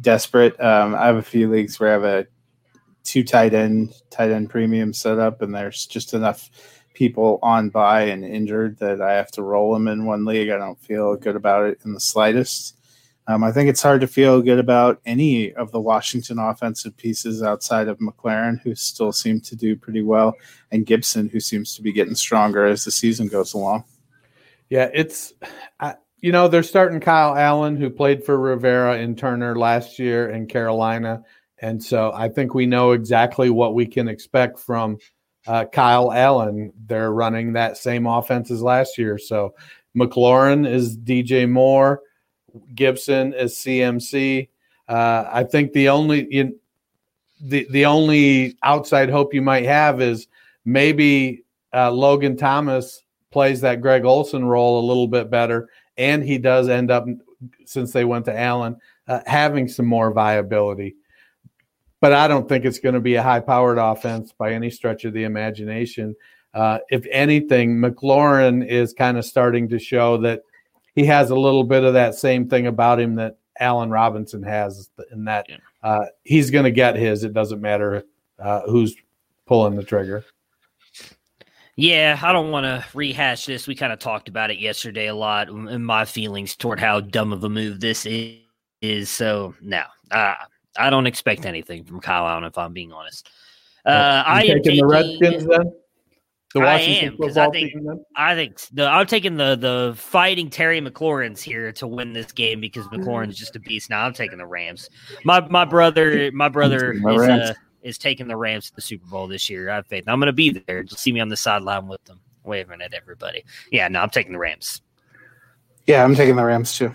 desperate. I have a few leagues where I have a two tight end premium set up, and there's just enough people on bye and injured that I have to roll them in one league. I don't feel good about it in the slightest. I think it's hard to feel good about any of the Washington offensive pieces outside of McLaurin, who still seem to do pretty well, and Gibson, who seems to be getting stronger as the season goes along. Yeah, they're starting Kyle Allen, who played for Rivera and Turner last year in Carolina. And so I think we know exactly what we can expect from Kyle Allen. They're running that same offense as last year. So McLaurin is DJ Moore. Gibson is CMC. I think the only outside hope you might have is maybe Logan Thomas plays that Greg Olsen role a little bit better, and he does end up, since they went to Allen, having some more viability. But I don't think it's going to be a high-powered offense by any stretch of the imagination. If anything, McLaurin is kind of starting to show that he has a little bit of that same thing about him that Allen Robinson has, in that he's going to get his. It doesn't matter who's pulling the trigger. Yeah, I don't want to rehash this. We kind of talked about it yesterday a lot, and my feelings toward how dumb of a move this is. So, no, I don't expect anything from Kyle Allen, if I'm being honest. I am taking the Redskins then? I'm taking the fighting Terry McLaurins here to win this game, because McLaurin's just a beast. Now I'm taking the Rams. My brother is taking the Rams to the Super Bowl this year. I have faith. I'm going to be there. You'll see me on the sideline with them, waving at everybody. Yeah, no, I'm taking the Rams. Yeah, I'm taking the Rams too.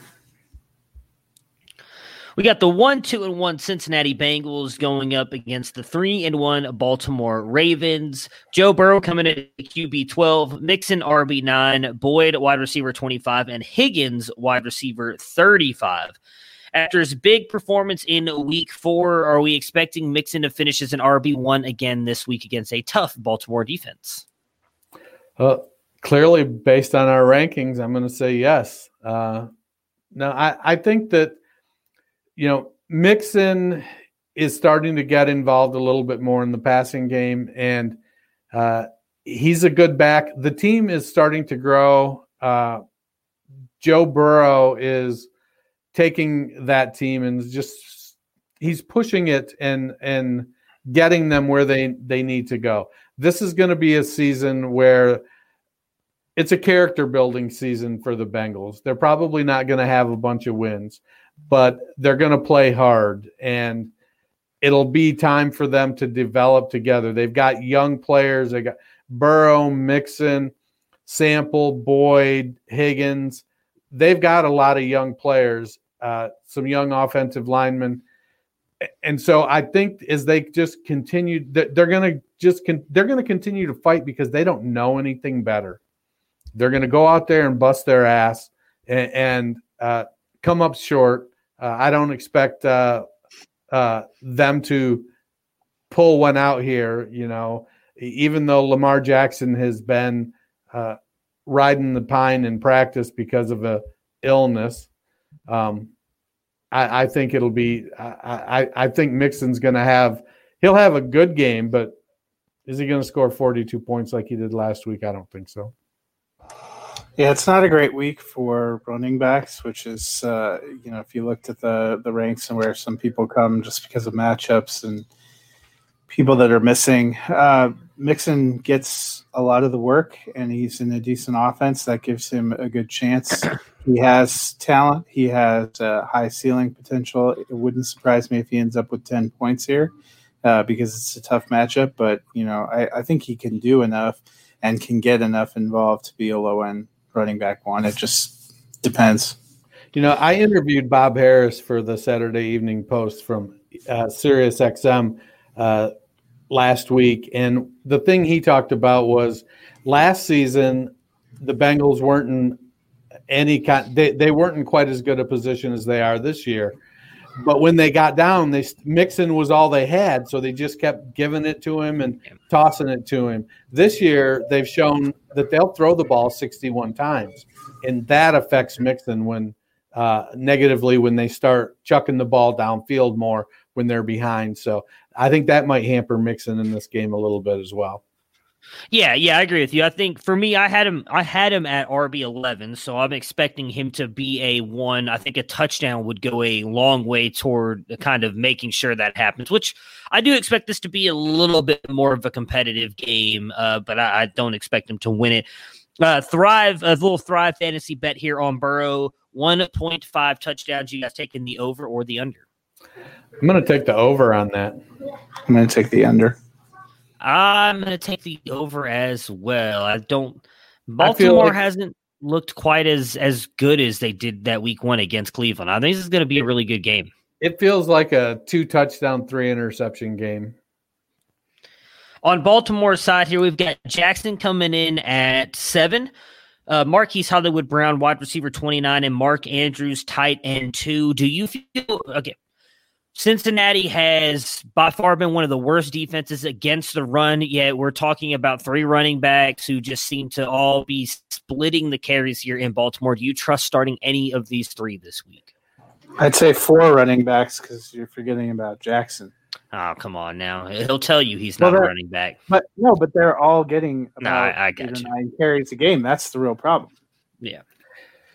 We got the 1-2-1 Cincinnati Bengals going up against the 3-1 Baltimore Ravens. Joe Burrow coming in at QB 12, Mixon RB 9, Boyd wide receiver 25, and Higgins wide receiver 35. After his big performance in Week 4, are we expecting Mixon to finish as an RB 1 again this week against a tough Baltimore defense? Clearly, based on our rankings, I'm going to say yes. No, I think that. Mixon is starting to get involved a little bit more in the passing game, and he's a good back. The team is starting to grow. Joe Burrow is taking that team and just he's pushing it and getting them where they need to go. This is going to be a season where it's a character-building season for the Bengals. They're probably not going to have a bunch of wins, but they're going to play hard, and it'll be time for them to develop together. They've got young players. They got Burrow, Mixon, Sample, Boyd, Higgins. They've got a lot of young players, some young offensive linemen. And so I think as they just continue, they're going to continue to fight because they don't know anything better. They're going to go out there and bust their ass and come up short. I don't expect them to pull one out here, even though Lamar Jackson has been riding the pine in practice because of a illness. I think Mixon's going to he'll have a good game, but is he going to score 42 points like he did last week? I don't think so. Yeah, it's not a great week for running backs, which is, if you looked at the ranks and where some people come just because of matchups and people that are missing, Mixon gets a lot of the work, and he's in a decent offense. That gives him a good chance. He has talent. He has high ceiling potential. It wouldn't surprise me if he ends up with 10 points here because it's a tough matchup. But, I think he can do enough and can get enough involved to be a low-end running back one. It just depends. I interviewed Bob Harris for the Saturday Evening Post from SiriusXM last week, and the thing he talked about was last season the Bengals weren't in quite as good a position as they are this year. But when they got down, Mixon was all they had, so they just kept giving it to him and tossing it to him. This year, they've shown that they'll throw the ball 61 times, and that affects Mixon when negatively when they start chucking the ball downfield more when they're behind. So I think that might hamper Mixon in this game a little bit as well. Yeah, I agree with you. I think for me, I had him at RB11, so I'm expecting him to be a one. I think a touchdown would go a long way toward kind of making sure that happens, which I do expect this to be a little bit more of a competitive game, but I don't expect him to win it. A little Thrive fantasy bet here on Burrow, 1.5 touchdowns. You guys taking the over or the under? I'm going to take the over on that. I'm going to take the under. I'm going to take the over as well. Baltimore hasn't looked quite as good as they did that week one against Cleveland. I think this is going to be a really good game. It feels like a 2-touchdown, 3-interception game. On Baltimore's side here, we've got Jackson coming in at 7. Marquise Hollywood Brown, wide receiver 29, and Mark Andrews, tight end 2. Do you feel – okay. Cincinnati has by far been one of the worst defenses against the run, yet we're talking about 3 running backs who just seem to all be splitting the carries here in Baltimore. Do you trust starting any of these 3 this week? I'd say 4 running backs because you're forgetting about Jackson. Oh, come on now. He'll tell you he's not a running back. But they're all getting about 9 carries a game. That's the real problem. Yeah.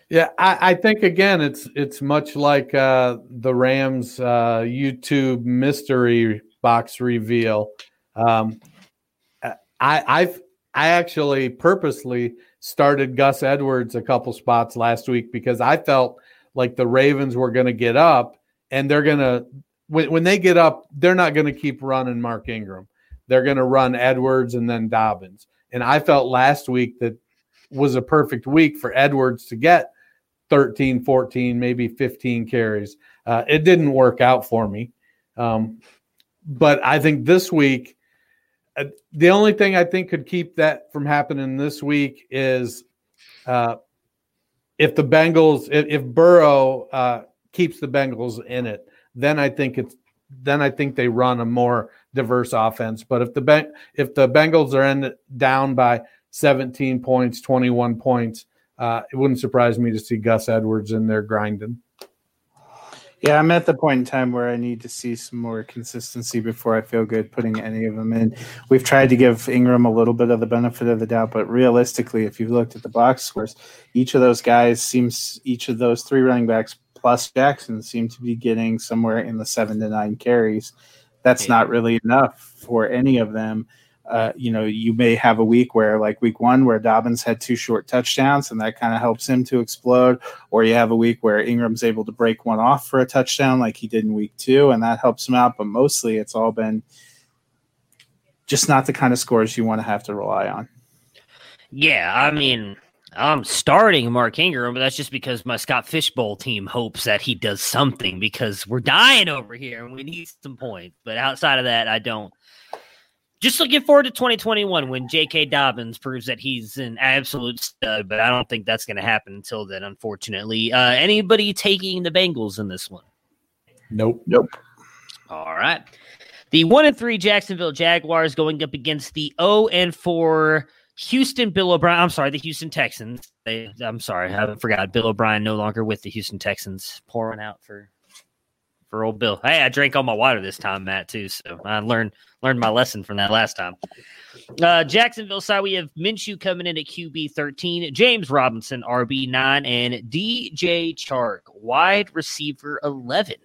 Yeah, I think, again, it's much like the Rams YouTube mystery box reveal. I actually purposely started Gus Edwards a couple spots last week because I felt like the Ravens were going to get up, and they're going to – when they get up, they're not going to keep running Mark Ingram. They're going to run Edwards and then Dobbins. And I felt last week that was a perfect week for Edwards to get 13, 14, maybe 15 carries. It didn't work out for me. But I think this week, the only thing I think could keep that from happening this week is if the Bengals, if Burrow keeps the Bengals in it, then I think they run a more diverse offense. But if the Bengals are down by 17 points, 21 points, it wouldn't surprise me to see Gus Edwards in there grinding. Yeah, I'm at the point in time where I need to see some more consistency before I feel good putting any of them in. We've tried to give Ingram a little bit of the benefit of the doubt, but realistically, if you've looked at the box scores, each of those 3 running backs plus Jackson seem to be getting somewhere in the 7 to 9 carries. That's not really enough for any of them. You may have a week where, like week one, where Dobbins had 2 short touchdowns and that kind of helps him to explode, or you have a week where Ingram's able to break one off for a touchdown like he did in week 2, and that helps him out. But mostly it's all been just not the kind of scores you want to have to rely on. Yeah, I mean, I'm starting Mark Ingram, but that's just because my Scott Fishbowl team hopes that he does something because we're dying over here and we need some points. But outside of that, I don't. Just looking forward to 2021 when J.K. Dobbins proves that he's an absolute stud, but I don't think that's going to happen until then, unfortunately. Anybody taking the Bengals in this one? Nope. All right. The 1-3 Jacksonville Jaguars going up against the 0-4 the Houston Texans. I haven't forgot. Bill O'Brien no longer with the Houston Texans. Pouring out for old Bill. Hey, I drank all my water this time, Matt, too, so I learned my lesson from that last time. Jacksonville side, we have Minshew coming in at QB 13, James Robinson, RB 9, and DJ Chark, wide receiver 11.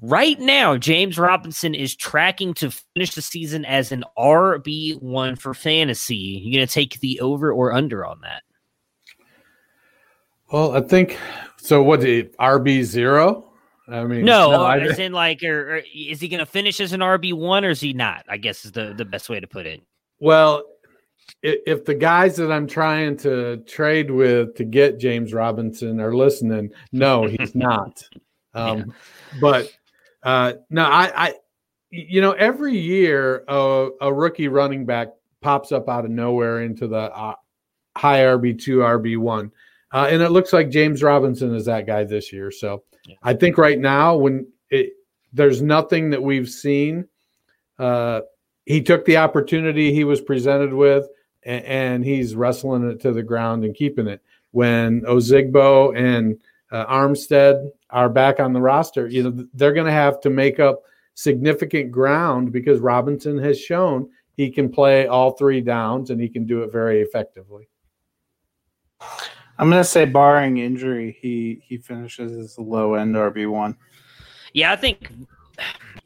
Right now, James Robinson is tracking to finish the season as an RB1 for fantasy. You going to take the over or under on that? Well, I think, so what, RB 0? I mean, or is he going to finish as an RB1 or is he not? I guess is the best way to put it. Well, if the guys that I'm trying to trade with to get James Robinson are listening, no, he's not. But no, I, you know, every year a rookie running back pops up out of nowhere into the high RB2, RB1. And it looks like James Robinson is that guy this year. So yeah. I think right now there's nothing that we've seen. He took the opportunity he was presented with, and he's wrestling it to the ground and keeping it. When Ozigbo and Armstead are back on the roster, they're going to have to make up significant ground because Robinson has shown he can play all three downs and he can do it very effectively. I'm going to say, barring injury, he finishes as a low-end RB1. Yeah, I think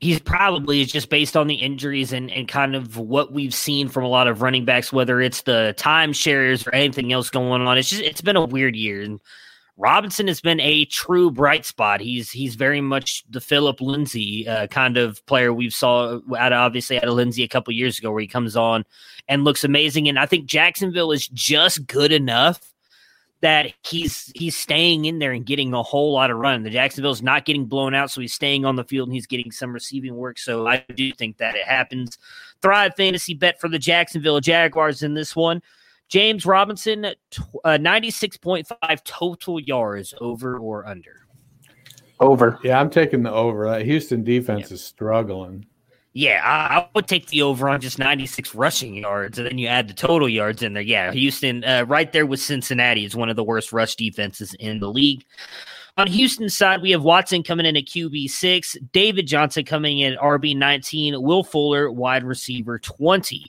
he's probably just based on the injuries and kind of what we've seen from a lot of running backs, whether it's the timeshares or anything else going on. It's been a weird year. And Robinson has been a true bright spot. He's very much the Philip Lindsay kind of player we saw out of Lindsay a couple years ago, where he comes on and looks amazing. And I think Jacksonville is just good enough that he's staying in there and getting a whole lot of run. The Jacksonville's not getting blown out, so he's staying on the field and he's getting some receiving work. So I do think that it happens. Thrive fantasy bet for the Jacksonville Jaguars in this one. James Robinson, 96.5 total yards, over or under? Over. Yeah, I'm taking the over. Houston defense is struggling. Yeah, I would take the over on just 96 rushing yards, and then you add the total yards in there. Yeah, Houston right there with Cincinnati is one of the worst rush defenses in the league. On Houston's side, we have Watson coming in at QB6, David Johnson coming in at RB19, Will Fuller, wide receiver 20.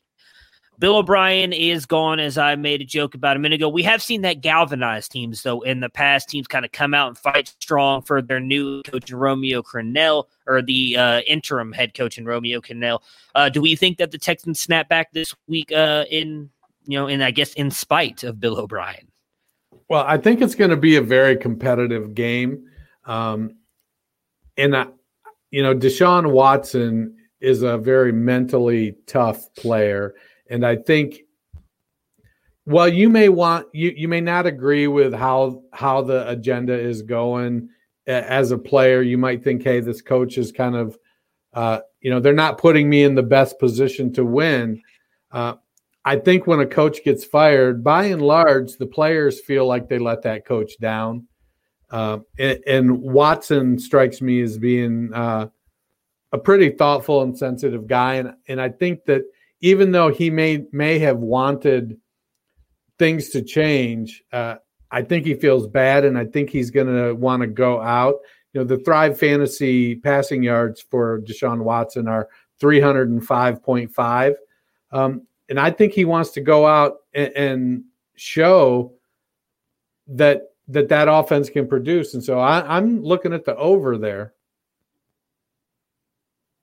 Bill O'Brien is gone, as I made a joke about a minute ago. We have seen that galvanize teams, though, in the past. Teams kind of come out and fight strong for their new coach, Romeo Crennel, or the interim head coach in Romeo Crennel. Do we think that the Texans snap back this week in spite of Bill O'Brien? Well, I think it's going to be a very competitive game. Deshaun Watson is a very mentally tough player. And I think, well, you may not agree with how the agenda is going as a player. You might think, hey, this coach is kind of, they're not putting me in the best position to win. I think when a coach gets fired, by and large, the players feel like they let that coach down. And Watson strikes me as being a pretty thoughtful and sensitive guy. And I think that, even though he may have wanted things to change, I think he feels bad, and I think he's going to want to go out. The Thrive Fantasy passing yards for Deshaun Watson are 305.5. And I think he wants to go out and show that offense can produce. And so I'm looking at the over there.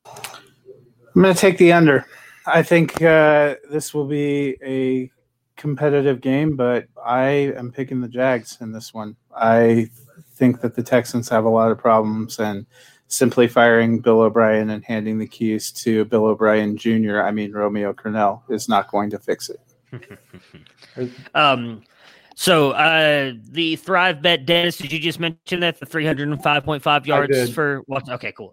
I'm going to take the under. I think this will be a competitive game, but I am picking the Jags in this one. I think that the Texans have a lot of problems, and simply firing Bill O'Brien and handing the keys to Bill O'Brien Jr., Romeo Crennel, is not going to fix it. So the Thrive Bet, Dennis, did you just mention that, the 305.5 yards for Watson? Okay, cool.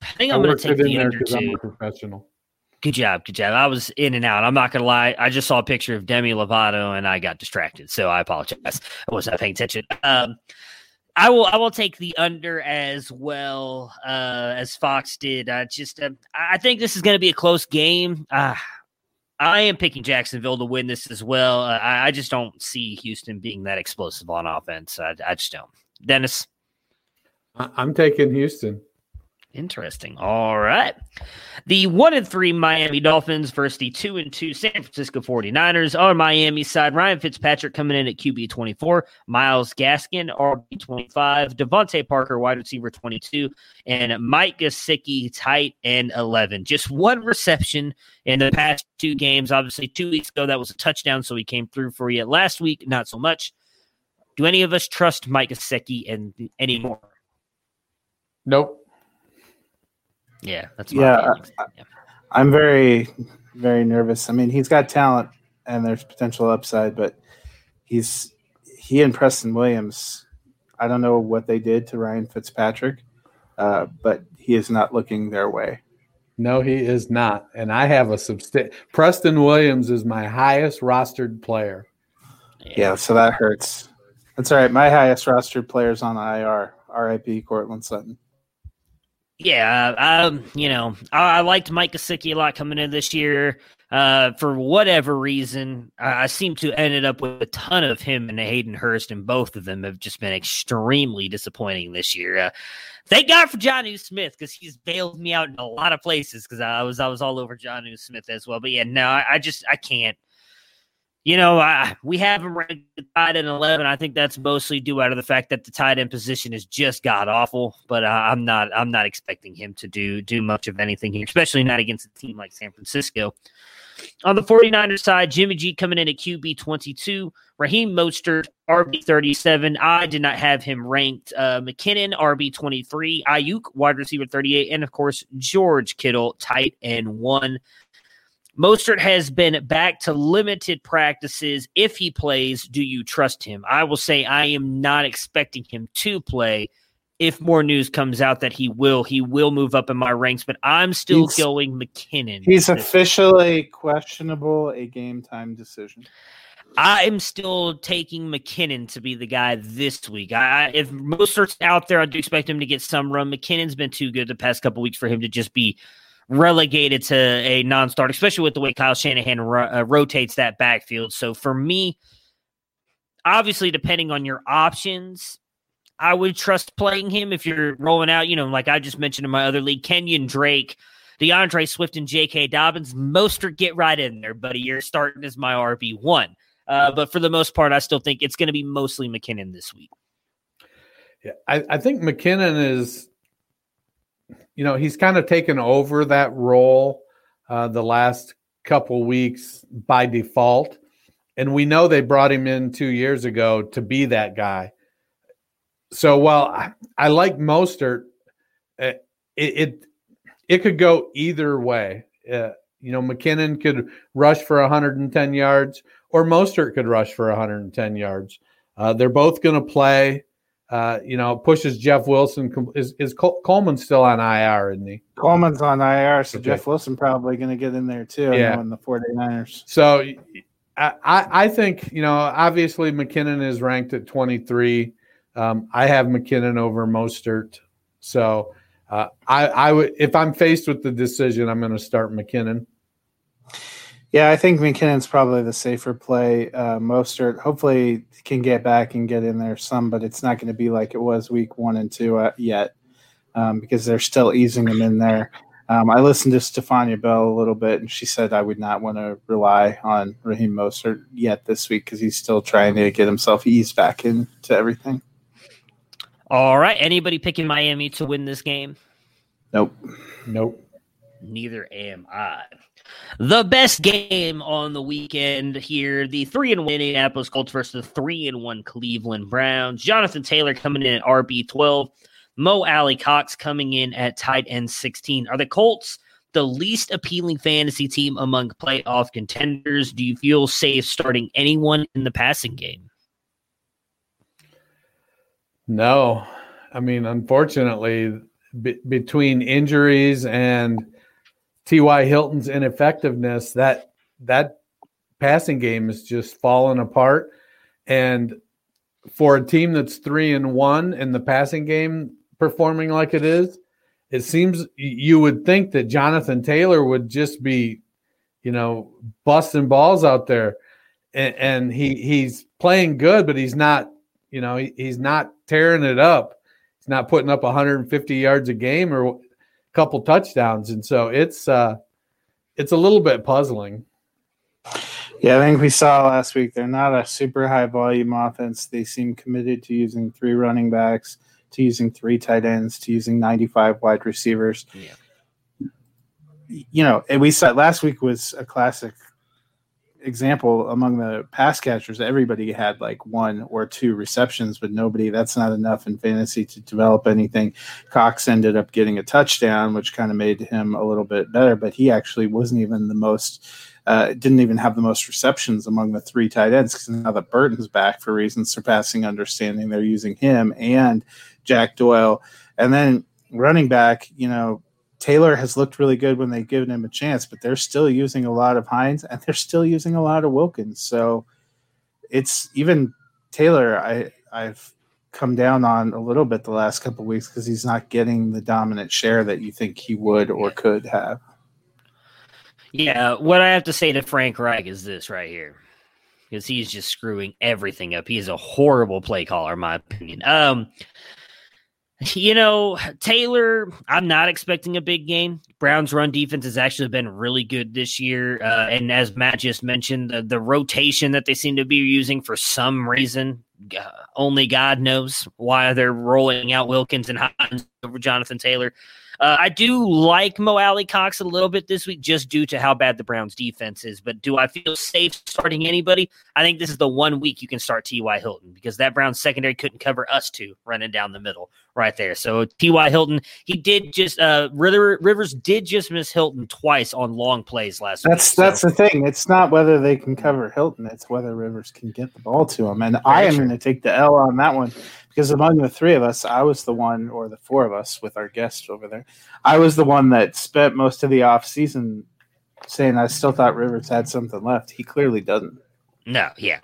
I think I'm going to take the under, too. I'm a professional. Good job. I was in and out. I'm not going to lie. I just saw a picture of Demi Lovato, and I got distracted, so I apologize. I was not paying attention. I will take the under as well as Fox did. I think this is going to be a close game. I am picking Jacksonville to win this as well. I just don't see Houston being that explosive on offense. I just don't. Dennis? I'm taking Houston. Interesting. All right. The 1-3 Miami Dolphins versus the 2-2 San Francisco 49ers. On Miami's side, Ryan Fitzpatrick coming in at QB 24, Myles Gaskin, RB 25, Devontae Parker, wide receiver 22, and Mike Gesicki, tight end 11. Just one reception in the past two games. Obviously, 2 weeks ago, that was a touchdown, so he came through for you. Last week, not so much. Do any of us trust Mike Gesicki anymore? Nope. Yeah, that's my opinion. I'm very, very nervous. He's got talent and there's potential upside, but he and Preston Williams, I don't know what they did to Ryan Fitzpatrick, but he is not looking their way. No, he is not. And I have a Preston Williams is my highest rostered player. Yeah, so that hurts. That's all right. My highest rostered player is on the IR. RIP Cortland Sutton. Yeah, I liked Mike Gesicki a lot coming in this year. For whatever reason, I seem to ended up with a ton of him and Hayden Hurst, and both of them have just been extremely disappointing this year. Thank God for Jonnu Smith, because he's bailed me out in a lot of places, because I was all over Jonnu Smith as well. But yeah, no, I can't. We have him ranked tight end 11. I think that's mostly due out of the fact that the tight end position is just god awful. But I'm not expecting him to do much of anything here, especially not against a team like San Francisco. On the 49ers side, Jimmy G coming in at QB 22, Raheem Mostert, RB 37. I did not have him ranked. McKinnon, RB 23, Ayuk, wide receiver 38, and of course George Kittle, tight end 1. Mostert has been back to limited practices. If he plays, do you trust him? I will say I am not expecting him to play. If more news comes out that he will move up in my ranks, but I'm still going McKinnon. He's officially questionable, a game-time decision. I am still taking McKinnon to be the guy this week. If Mostert's out there, I do expect him to get some run. McKinnon's been too good the past couple weeks for him to just be relegated to a non-start, especially with the way Kyle Shanahan rotates that backfield. So for me, obviously, depending on your options, I would trust playing him if you're rolling out, like I just mentioned in my other league, Kenyon Drake, DeAndre Swift, and J.K. Dobbins. Mostert, get right in there, buddy. You're starting as my RB1. But for the most part, I still think it's going to be mostly McKinnon this week. Yeah, I think McKinnon is... he's kind of taken over that role the last couple weeks by default. And we know they brought him in 2 years ago to be that guy. So while I like Mostert, it could go either way. McKinnon could rush for 110 yards or Mostert could rush for 110 yards. They're both going to play. Pushes Jeff Wilson. Is Coleman still on IR, isn't he? Coleman's on IR, so okay. Jeff Wilson probably going to get in there too. Yeah. In the 49ers. So I think, obviously McKinnon is ranked at 23. I have McKinnon over Mostert. So I would, if I'm faced with the decision, I'm going to start McKinnon. Yeah, I think McKinnon's probably the safer play. Mostert hopefully can get back and get in there some, but it's not going to be like it was week 1 and 2 yet because they're still easing him in there. I listened to Stefania Bell a little bit, and she said I would not want to rely on Raheem Mostert yet this week because he's still trying to get himself eased back into everything. All right. Anybody picking Miami to win this game? Nope. Neither am I. The best game on the weekend here, the 3-1 Indianapolis Colts versus the 3-1 Cleveland Browns. Jonathan Taylor coming in at RB12. Mo Alley-Cox coming in at tight end 16. Are the Colts the least appealing fantasy team among playoff contenders? Do you feel safe starting anyone in the passing game? No. I mean, unfortunately, between injuries and T.Y. Hilton's ineffectiveness, that passing game is just falling apart. And for a team that's 3-1 in the passing game performing like it is, it seems you would think that Jonathan Taylor would just be, busting balls out there. And he's playing good, but he's not, he's not tearing it up. He's not putting up 150 yards a game or couple touchdowns, and so it's a little bit puzzling. Yeah, I think we saw last week they're not a super high volume offense. They seem committed to using 3 running backs, to using 3 tight ends, to using 95 wide receivers. Yeah. And we saw last week was a classic example among the pass catchers. Everybody had like 1 or 2 receptions, but that's not enough in fantasy to develop anything. Cox ended up getting a touchdown, which kind of made him a little bit better, but he actually wasn't even the most, didn't even have the most receptions among the 3 tight ends because now the burden's back for reasons surpassing understanding. They're using him and Jack Doyle. And then running back, Taylor has looked really good when they've given him a chance, but they're still using a lot of Hines and they're still using a lot of Wilkins. So it's even Taylor, I've come down on a little bit the last couple of weeks because he's not getting the dominant share that you think he would or could have. Yeah, what I have to say to Frank Reich is this right here, because he's just screwing everything up. He's a horrible play caller, in my opinion. You know, Taylor, I'm not expecting a big game. Brown's run defense has actually been really good this year. And as Matt just mentioned, the rotation that they seem to be using for some reason, only God knows why they're rolling out Wilkins and Hines over Jonathan Taylor. I do like Mo Alley-Cox a little bit this week just due to how bad the Browns' defense is. But do I feel safe starting anybody? I think this is the one week you can start T.Y. Hilton because that Browns secondary couldn't cover us two running down the middle right there. So T.Y. Hilton, he did just Rivers did just miss Hilton twice on long plays last week. That's the thing. It's not whether they can cover Hilton. It's whether Rivers can get the ball to him. And I am going to take the L on that one. Because among the three of us, I was the one, or the four of us with our guests over there, I was the one that spent most of the offseason saying I still thought Rivers had something left. He clearly doesn't. No, yeah.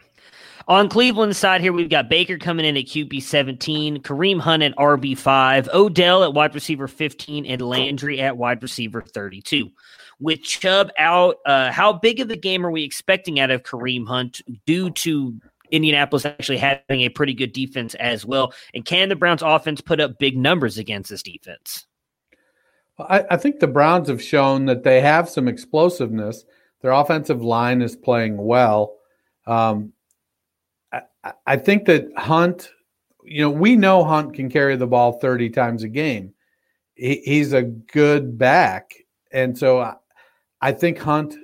On Cleveland's side here, we've got Baker coming in at QB 17, Kareem Hunt at RB 5, Odell at wide receiver 15, and Landry at wide receiver 32. With Chubb out, how big of a game are we expecting out of Kareem Hunt due to Indianapolis actually having a pretty good defense as well? And can the Browns offense put up big numbers against this defense? Well, I think the Browns have shown that they have some explosiveness. Their offensive line is playing well. I think that Hunt, you know, we know Hunt can carry the ball 30 times a game. He's a good back. And so I think Hunt,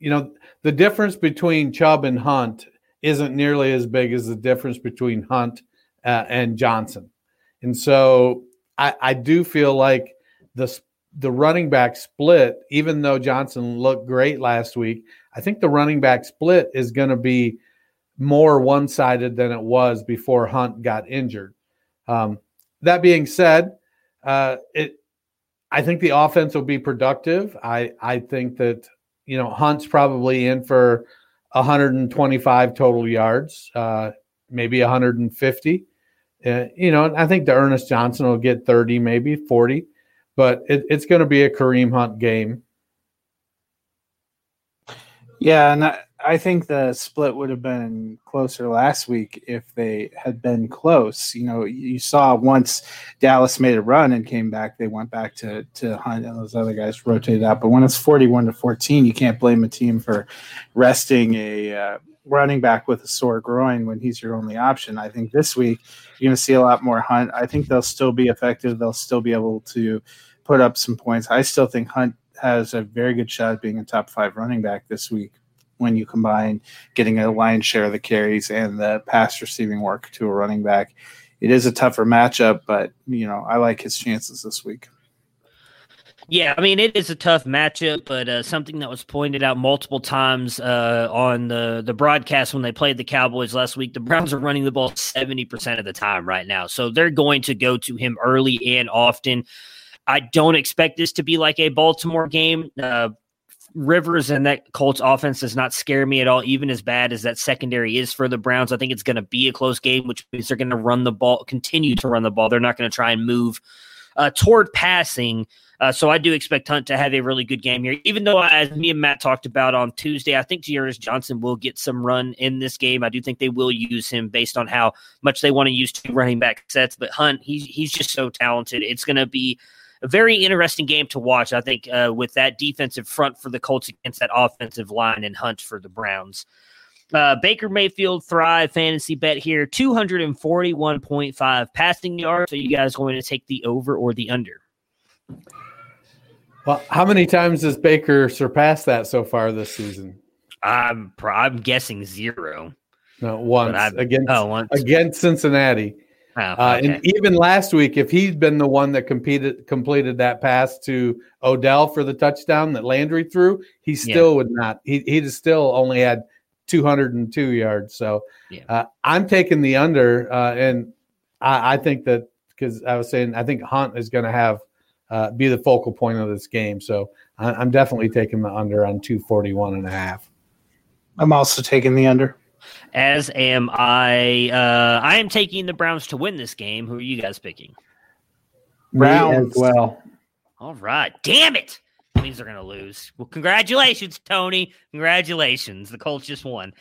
you know, the difference between Chubb and Hunt isn't nearly as big as the difference between Hunt and Johnson. And so I do feel like the running back split, even though Johnson looked great last week, I think the running back split is going to be more one-sided than it was before Hunt got injured. That being said, I think the offense will be productive. I think that, you know, Hunt's probably in for 125 total yards, maybe 150. You know, I think the Ernest Johnson will get 30, maybe 40, but it's going to be a Kareem Hunt game. Yeah, and I think the split would have been closer last week if they had been close. You know, you saw once Dallas made a run and came back, they went back to Hunt and those other guys rotated out. But when it's 41-14, you can't blame a team for resting a running back with a sore groin when he's your only option. I think this week you're going to see a lot more Hunt. I think they'll still be effective. They'll still be able to put up some points. I still think Hunt has a very good shot at being a top 5 running back this week, when you combine getting a lion's share of the carries and the pass receiving work to a running back. It is a tougher matchup, but, you know, I like his chances this week. Yeah, I mean, it is a tough matchup, but something that was pointed out multiple times on the broadcast when they played the Cowboys last week, the Browns are running the ball 70% of the time right now. So they're going to go to him early and often. I don't expect this to be like a Baltimore game. Rivers and that Colts offense does not scare me at all, even as bad as that secondary is for the Browns. I think it's going to be a close game, which means they're going to run the ball, continue to run the ball. They're not going to try and move toward passing. So I do expect Hunt to have a really good game here, even though, as me and Matt talked about on Tuesday, I think Dearest Johnson will get some run in this game. I do think they will use him based on how much they want to use two running back sets. But Hunt, he's just so talented. It's going to be a very interesting game to watch, I think, with that defensive front for the Colts against that offensive line and Hunt for the Browns. Baker Mayfield Thrive fantasy bet here, 241.5 passing yards. Are you guys going to take the over or the under? Well, how many times has Baker surpassed that so far this season? I'm guessing zero. No, once. Against Cincinnati. Okay. And even last week, if he'd been the one that completed that pass to Odell for the touchdown that Landry threw, he still would not. He'd still only had 202 yards. So I'm taking the under, and I think that because I was saying I think Hunt is going to have be the focal point of this game. So I'm definitely taking the under on 241.5. I'm also taking the under. As am I. I am taking the Browns to win this game. Who are you guys picking? Browns. Well. All right. Damn it. That means they're going to lose. Well, congratulations, Tony. Congratulations. The Colts just won.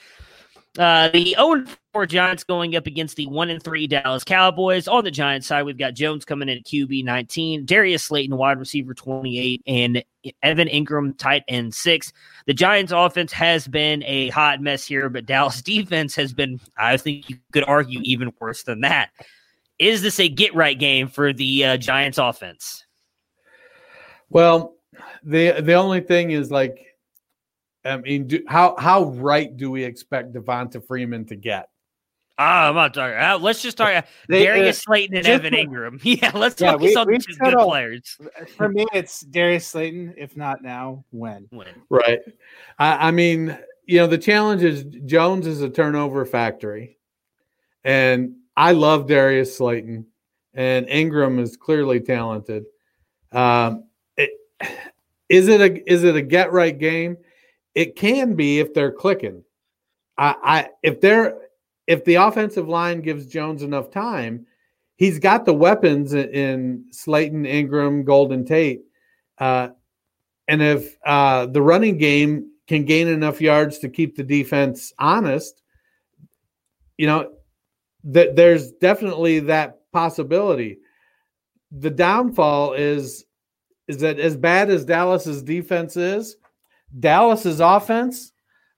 The 0-4 Giants going up against the 1-3 Dallas Cowboys. On the Giants side, we've got Jones coming in at QB 19, Darius Slayton, wide receiver 28, and Evan Ingram, tight end 6. The Giants offense has been a hot mess here, but Dallas defense has been, I think you could argue, even worse than that. Is this a get-right game for the Giants offense? Well, the only thing is, like, I mean, how right do we expect Devonta Freeman to get? I'm not talking. Let's just talk Darius Slayton and Evan Ingram. Yeah, let's talk about good players. For me, it's Darius Slayton. If not now, when? Right. I mean, you know, the challenge is Jones is a turnover factory, and I love Darius Slayton, and Ingram is clearly talented. Is it a get right game? It can be if they're clicking. If the offensive line gives Jones enough time, he's got the weapons in Slayton, Ingram, Golden Tate, and if the running game can gain enough yards to keep the defense honest, you know, there's definitely that possibility. The downfall is that as bad as Dallas's defense is, Dallas's offense,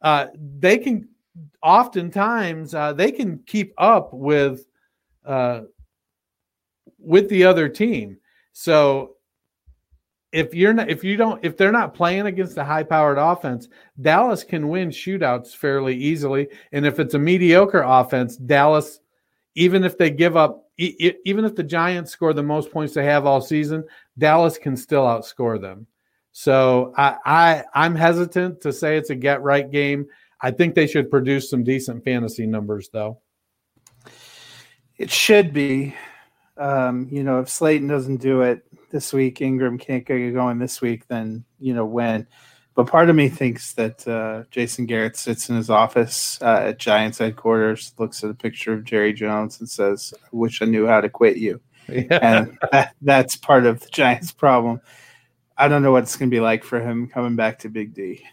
they can oftentimes they can keep up with the other team. So if they're not playing against a high-powered offense, Dallas can win shootouts fairly easily. And if it's a mediocre offense, Dallas, even if they give up, even if the Giants score the most points they have all season, Dallas can still outscore them. So I'm hesitant to say it's a get-right game. I think they should produce some decent fantasy numbers, though. It should be. You know, if Slayton doesn't do it this week, Ingram can't get going this week, then, you know, when. But part of me thinks that Jason Garrett sits in his office at Giants headquarters, looks at a picture of Jerry Jones, and says, "I wish I knew how to quit you." Yeah. And that's part of the Giants' problem. I don't know what it's going to be like for him coming back to Big D.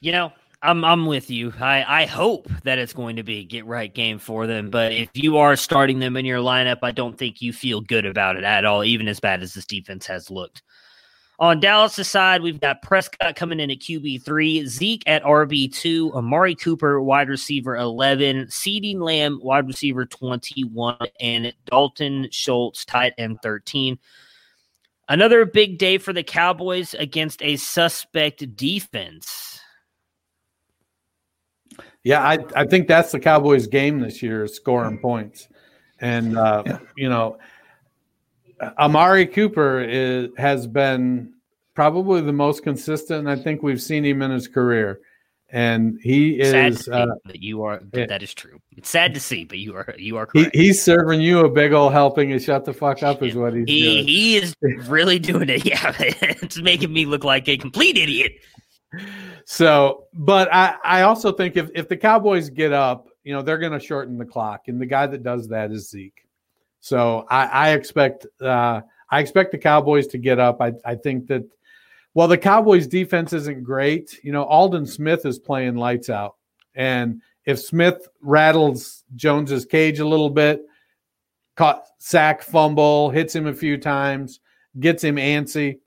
You know, I'm with you. I hope that it's going to be a get-right game for them, but if you are starting them in your lineup, I don't think you feel good about it at all, even as bad as this defense has looked. On Dallas' side, we've got Prescott coming in at QB3, Zeke at RB2, Amari Cooper, wide receiver 11, CeeDee Lamb, wide receiver 21, and Dalton Schultz, tight end 13. Another big day for the Cowboys against a suspect defense. Yeah, I think that's the Cowboys' game this year, scoring points. And, you know, Amari Cooper has been probably the most consistent I think we've seen him in his career. And he is sad to see, but you are that is true. It's sad to see, but you are correct. He's serving you a big old helping and shut the fuck up is what he's doing. He is really doing it. Yeah, it's making me look like a complete idiot. So, but I also think if the Cowboys get up, you know, they're going to shorten the clock, and the guy that does that is Zeke. So I expect the Cowboys to get up. I think that. Well, the Cowboys' defense isn't great. You know, Aldon Smith is playing lights out. And if Smith rattles Jones's cage a little bit, sack, fumble, hits him a few times, gets him antsy,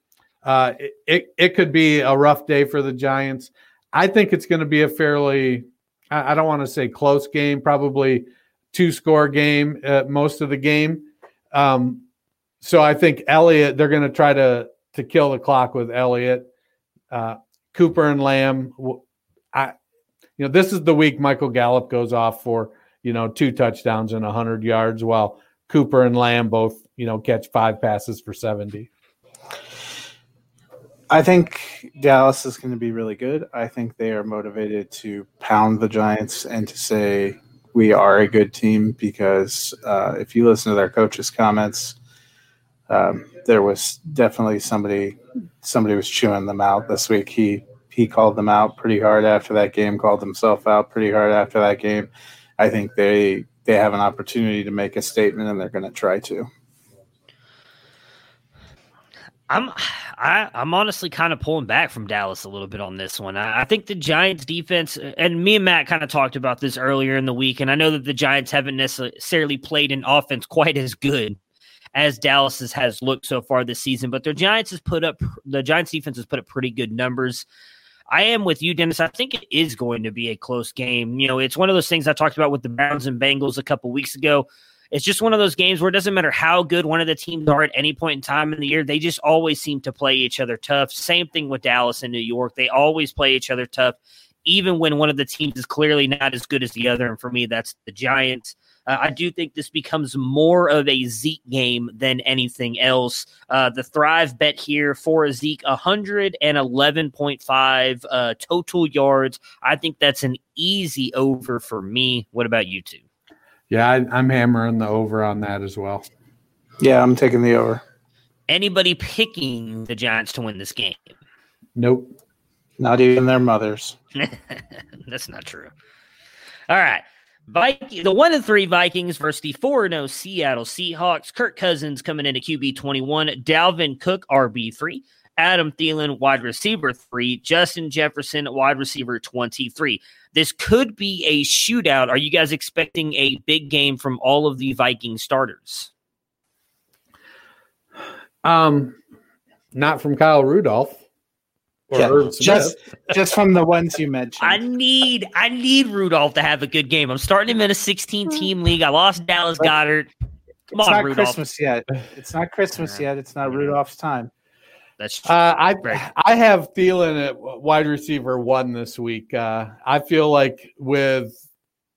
it could be a rough day for the Giants. I think it's going to be a fairly, I don't want to say close game, probably two-score game most of the game. So I think Elliott, they're going to try to kill the clock with Elliott, Cooper and Lamb. You know, this is the week Michael Gallup goes off for, you know, 2 touchdowns and 100 yards, while Cooper and Lamb both, you know, catch 5 passes for 70. I think Dallas is going to be really good. I think they are motivated to pound the Giants and to say we are a good team because if you listen to their coach's comments, There was definitely somebody was chewing them out this week. He called them out pretty hard after that game, called himself out pretty hard after that game. I think they have an opportunity to make a statement, and they're going to try to. I'm honestly kind of pulling back from Dallas a little bit on this one. I think the Giants defense, and me and Matt kind of talked about this earlier in the week, and I know that the Giants haven't necessarily played an offense quite as good as Dallas has looked so far this season, but the Giants defense has put up pretty good numbers. I am with you, Dennis. I think it is going to be a close game. You know, it's one of those things I talked about with the Browns and Bengals a couple weeks ago. It's just one of those games where it doesn't matter how good one of the teams are at any point in time in the year. They just always seem to play each other tough. Same thing with Dallas and New York. They always play each other tough, even when one of the teams is clearly not as good as the other. And for me, that's the Giants. I do think this becomes more of a Zeke game than anything else. The Thrive bet here for Zeke, 111.5 total yards. I think that's an easy over for me. What about you two? Yeah, I'm hammering the over on that as well. Yeah, I'm taking the over. Anybody picking the Giants to win this game? Nope. Not even their mothers. That's not true. All right. The 1-3 Vikings versus the 4-0 Seattle Seahawks. Kirk Cousins coming into QB21. Dalvin Cook, RB3. Adam Thielen, wide receiver 3. Justin Jefferson, wide receiver 23. This could be a shootout. Are you guys expecting a big game from all of the Viking starters? Not from Kyle Rudolph. Or yeah, just from the ones you mentioned. I need Rudolph to have a good game. I'm starting him in a 16-team league. I lost Dallas Goedert. Come on, Rudolph. It's not Christmas yet. It's not Rudolph's time. That's true. I have Thielen at wide receiver 1 this week. I feel like with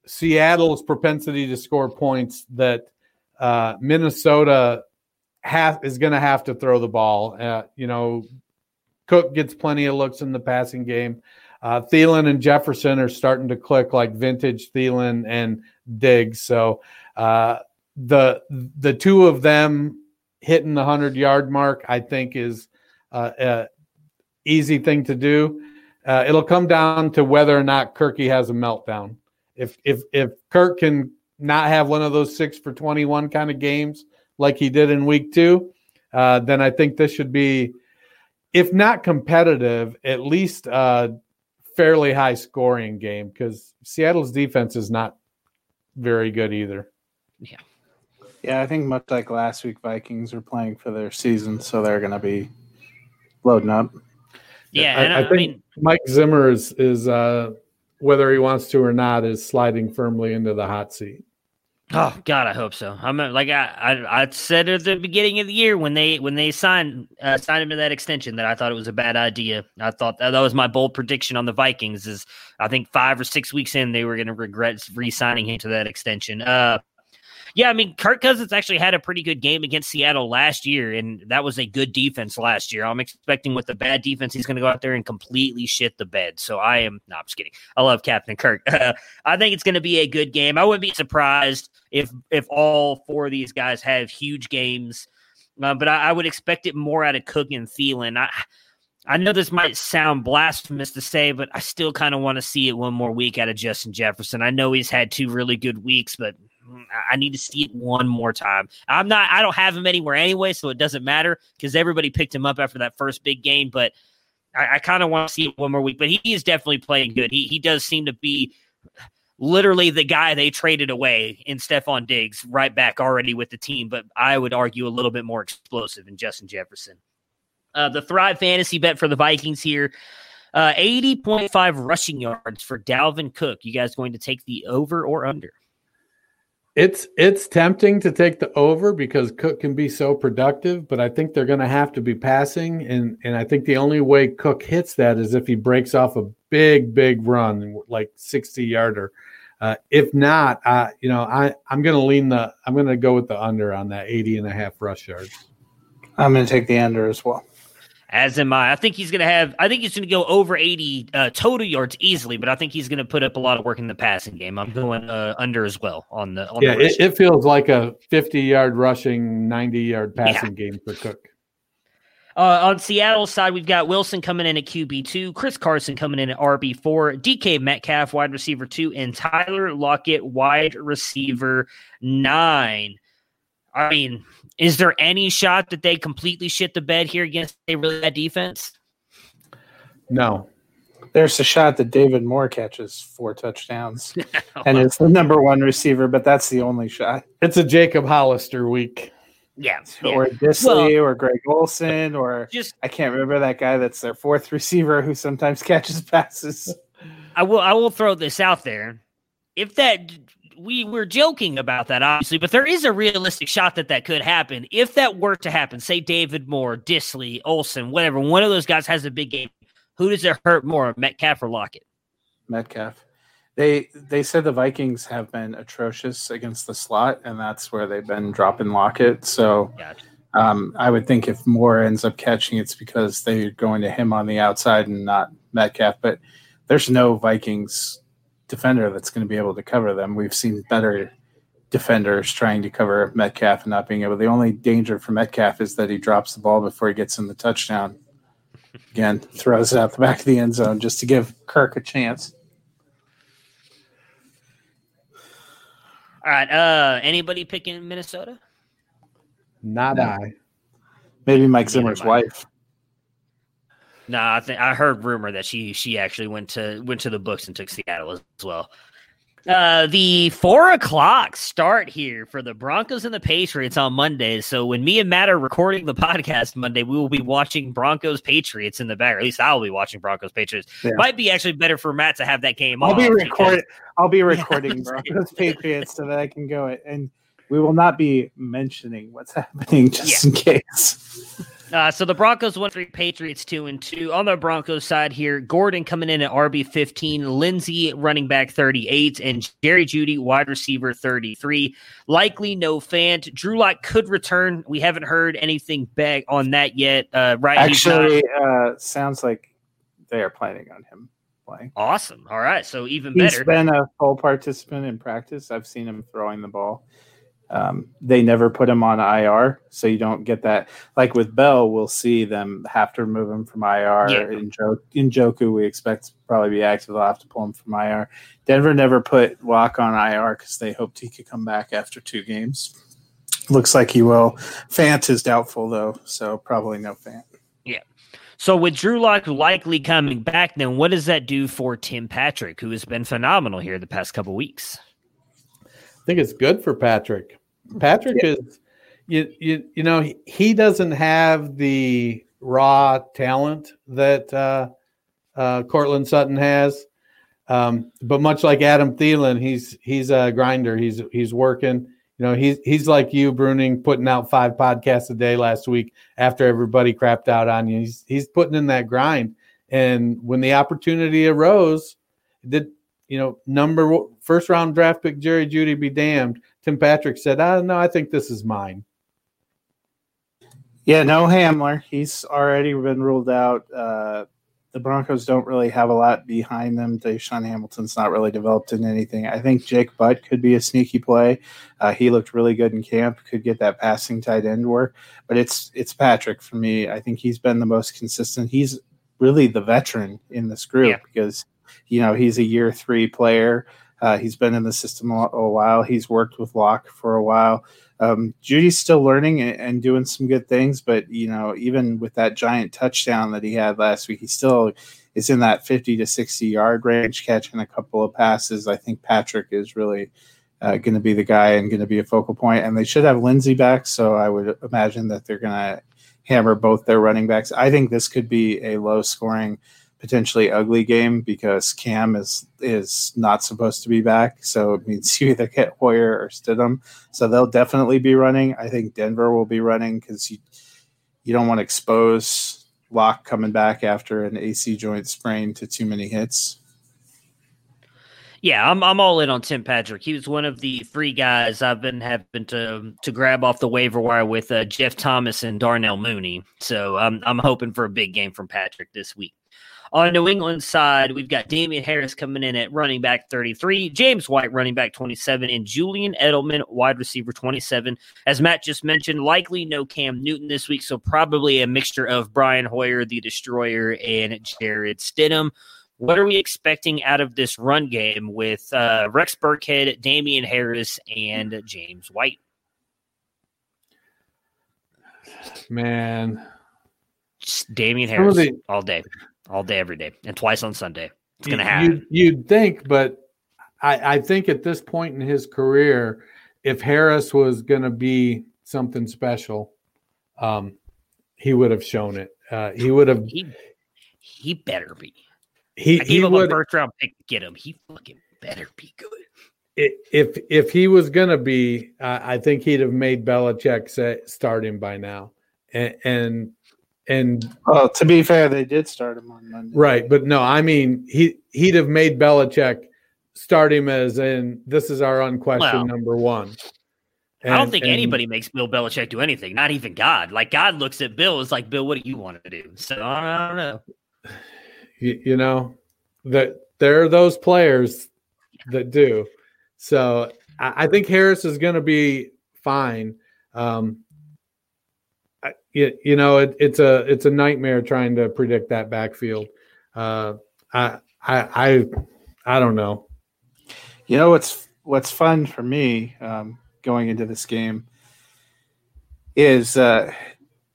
Seattle's propensity to score points that Minnesota is going to have to throw the ball. Cook gets plenty of looks in the passing game. Thielen and Jefferson are starting to click like vintage Thielen and Diggs. So the two of them hitting the 100-yard mark, I think, is an easy thing to do. It'll come down to whether or not Kirky has a meltdown. If Kirk can not have one of those 6 for 21 kind of games like he did in week 2, then I think this should be, if not competitive, at least a fairly high scoring game, because Seattle's defense is not very good either. Yeah. Yeah, I think much like last week, Vikings are playing for their season, so they're going to be loading up. Yeah, I think Mike Zimmer is whether he wants to or not, is sliding firmly into the hot seat. Oh God, I hope so. I said at the beginning of the year when they signed him to that extension that I thought it was a bad idea. I thought that was my bold prediction on the Vikings. Is I think 5 or 6 weeks in they were going to regret re-signing him to that extension. Yeah, I mean, Kirk Cousins actually had a pretty good game against Seattle last year, and that was a good defense last year. I'm expecting with the bad defense, he's going to go out there and completely shit the bed. So I'm just kidding. I love Captain Kirk. I think it's going to be a good game. I wouldn't be surprised if all four of these guys have huge games, but I would expect it more out of Cook and Thielen. I know this might sound blasphemous to say, but I still kind of want to see it one more week out of Justin Jefferson. I know he's had 2 really good weeks, but I need to see it one more time. I don't have him anywhere anyway, so it doesn't matter because everybody picked him up after that first big game, but I kind of want to see it one more week. But he is definitely playing good. He does seem to be literally the guy they traded away in Stephon Diggs right back already with the team, but I would argue a little bit more explosive than Justin Jefferson. The Thrive Fantasy bet for the Vikings here. 80.5 rushing yards for Dalvin Cook. You guys going to take the over or under? It's tempting to take the over because Cook can be so productive, but I think they're going to have to be passing, and I think the only way Cook hits that is if he breaks off a big run, like 60-yarder. If not, I'm going to go with the under on that 80.5 rush yards. I'm going to take the under as well. As am I. I think he's going to go over 80 total yards easily, but I think he's going to put up a lot of work in the passing game. I'm going under as well on the. On the it feels like a 50-yard rushing, 90-yard passing game for Cook. On Seattle's side, we've got Wilson coming in at QB2, Chris Carson coming in at RB4, DK Metcalf, wide receiver 2, and Tyler Lockett, wide receiver 9. I mean, is there any shot that they completely shit the bed here against a really bad defense? No. There's a shot that David Moore catches 4 touchdowns and is the number one receiver, but that's the only shot. It's a Jacob Hollister week. Yeah. Or Disley or Greg Olson or I can't remember that guy that's their 4th receiver who sometimes catches passes. I will throw this out there. If that – we were joking about that, obviously, but there is a realistic shot that could happen. If that were to happen, say David Moore, Disley, Olsen, whatever, one of those guys has a big game, who does it hurt more, Metcalf or Lockett? Metcalf. They said the Vikings have been atrocious against the slot, and that's where they've been dropping Lockett. So I would think if Moore ends up catching, it's because they're going to him on the outside and not Metcalf. But there's no Vikings defender that's going to be able to cover them. We've seen better defenders trying to cover Metcalf and not being able. The only danger for Metcalf is that he drops the ball before he gets in the touchdown. Again, throws it out the back of the end zone just to give Kirk a chance. All right. Anybody picking Minnesota? Not I. Maybe Mike Zimmer's wife. No, I heard rumor that she actually went to the books and took Seattle as well. The 4:00 start here for the Broncos and the Patriots on Monday. So when me and Matt are recording the podcast Monday, we will be watching Broncos Patriots in the back. Or at least I'll be watching Broncos Patriots. Yeah. Might be actually better for Matt to have that game on. I'll be recording Broncos Patriots so that I can go and we will not be mentioning what's happening just in case. So the Broncos 1-3, Patriots 2-2. On the Broncos side here, Gordon coming in at RB15, Lindsey running back 38, and Jerry Jeudy wide receiver 33. Likely no Fant. Drew Lock could return. We haven't heard anything back on that yet. Right? Actually, sounds like they are planning on him playing. Awesome. All right. So even better. He's been a full participant in practice. I've seen him throwing the ball. They never put him on IR, so you don't get that. Like with Bell, we'll see them have to remove him from IR. Yeah. In Njoku, we expect to probably be active. They'll have to pull him from IR. Denver never put Locke on IR because they hoped he could come back after 2 games. Looks like he will. Fant is doubtful, though, so probably no Fant. Yeah. So with Drew Lock likely coming back, then what does that do for Tim Patrick, who has been phenomenal here the past couple weeks? I think it's good for Patrick. Is, you know, he doesn't have the raw talent that Cortland Sutton has, but much like Adam Thielen, he's a grinder. He's working. You know, he's like you, Bruning, putting out 5 podcasts a day last week after everybody crapped out on you. He's putting in that grind, and when the opportunity arose, first round draft pick Jerry Jeudy be damned. Tim Patrick said, no, I think this is mine. Yeah, no Hamler. He's already been ruled out. The Broncos don't really have a lot behind them. Deshaun Hamilton's not really developed in anything. I think Jake Butt could be a sneaky play. He looked really good in camp, could get that passing tight end work. But it's Patrick for me. I think he's been the most consistent. He's really the veteran in this group because, you know, he's a year 3 player. He's been in the system a while. He's worked with Locke for a while. Judy's still learning and doing some good things, but, you know, even with that giant touchdown that he had last week, he still is in that 50 to 60-yard range, catching a couple of passes. I think Patrick is really going to be the guy and going to be a focal point. And they should have Lindsey back, so I would imagine that they're going to hammer both their running backs. I think this could be a low-scoring potentially ugly game because Cam is not supposed to be back. So it means you either get Hoyer or Stidham. So they'll definitely be running. I think Denver will be running because you don't want to expose Locke coming back after an AC joint sprain to too many hits. Yeah, I'm all in on Tim Patrick. He was one of the three guys I've been having to grab off the waiver wire with Jeff Thomas and Darnell Mooney. So I'm hoping for a big game from Patrick this week. On New England side, we've got Damian Harris coming in at running back 33, James White running back 27, and Julian Edelman wide receiver 27. As Matt just mentioned, likely no Cam Newton this week, so probably a mixture of Brian Hoyer, the Destroyer, and Jared Stidham. What are we expecting out of this run game with Rex Burkhead, Damian Harris, and James White? Man. Just Damian Harris all day, every day, and twice on Sunday. It's going to happen. You'd think, but I think at this point in his career, if Harris was going to be something special, he would have shown it. He would have. He better be. He gave him a first round pick to get him. He fucking better be good. If he was gonna be, I think he'd have made Belichick start him by now. And well, to be fair, they did start him on Monday, right? But no, I mean he'd have made Belichick start him as in this is our unquestioned number one. And I don't think anybody makes Bill Belichick do anything, not even God. Like God looks at Bill, is like, Bill, what do you want to do? So I don't know. You know, that there are those players that do. So I think Harris is going to be fine. It's a nightmare trying to predict that backfield. I don't know. You know what's fun for me going into this game is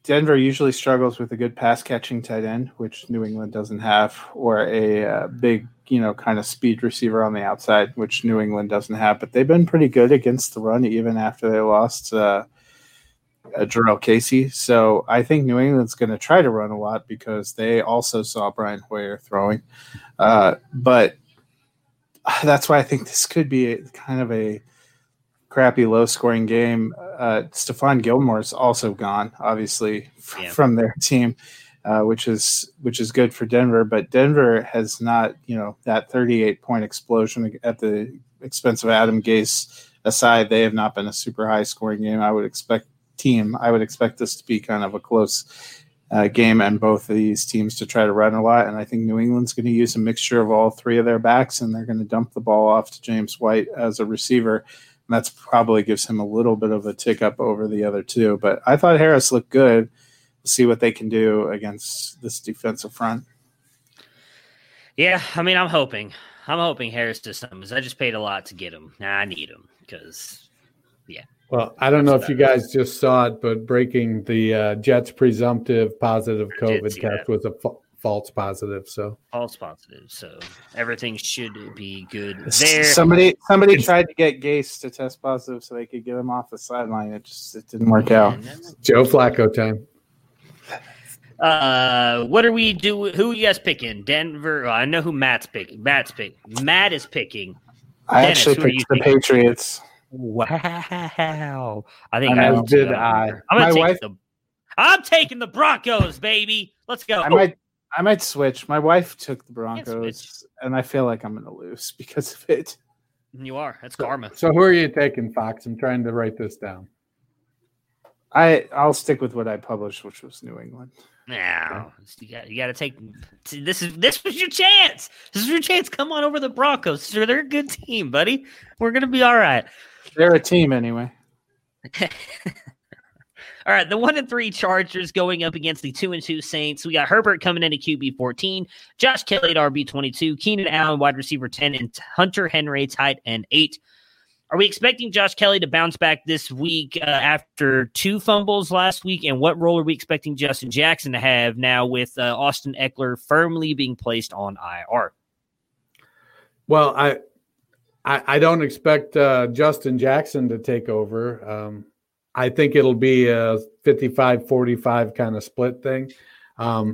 Denver usually struggles with a good pass-catching tight end, which New England doesn't have, or a big, kind of speed receiver on the outside, which New England doesn't have. But they've been pretty good against the run, even after they lost Jarrell Casey. So I think New England's going to try to run a lot because they also saw Brian Hoyer throwing. But that's why I think this could be kind of a crappy low-scoring game. Stephon Gilmore's also gone, obviously, from their team, which is good for Denver. But Denver has not, that 38-point explosion at the expense of Adam Gase aside. They have not been a super high-scoring game. I would expect this to be kind of a close game, and both of these teams to try to run a lot. And I think New England's going to use a mixture of all three of their backs, and they're going to dump the ball off to James White as a receiver. And that's probably gives him a little bit of a tick up over the other two. But I thought Harris looked good. We'll see what they can do against this defensive front. Yeah, I mean, I'm hoping Harris does something. I just paid a lot to get him. Now I need him because, yeah. Well, I don't know if you guys just saw it, but breaking the Jets' presumptive positive COVID test was a false positive. So everything should be good there. Somebody tried to get Gase to test positive so they could get him off the sideline. It didn't work out. Joe Flacco time. What are we doing? Who are you guys picking? Denver. I know who Matt's picking. Matt is picking. Dennis, actually picked the Patriots. Wow. I think I did. I'm taking the Broncos, baby. Let's go. I might switch. My wife took the Broncos, and I feel like I'm going to lose because of it. You are. That's karma. So who are you taking, Fox? I'm trying to write this down. I'll stick with what I published, which was New England. Now you got to take. This was your chance. This is your chance. Come on over the Broncos, sir. They're a good team, buddy. We're going to be all right. They're a team anyway. All right, the 1-3 Chargers going up against the 2-2 Saints. We got Herbert coming in at QB 14, Josh Kelly at RB 22, Keenan Allen wide receiver 10, and Hunter Henry tight end 8. Are we expecting Josh Kelly to bounce back this week after two fumbles last week? And what role are we expecting Justin Jackson to have now with Austin Eckler firmly being placed on IR? Well, I don't expect Justin Jackson to take over. I think it'll be a 55-45 kind of split thing. I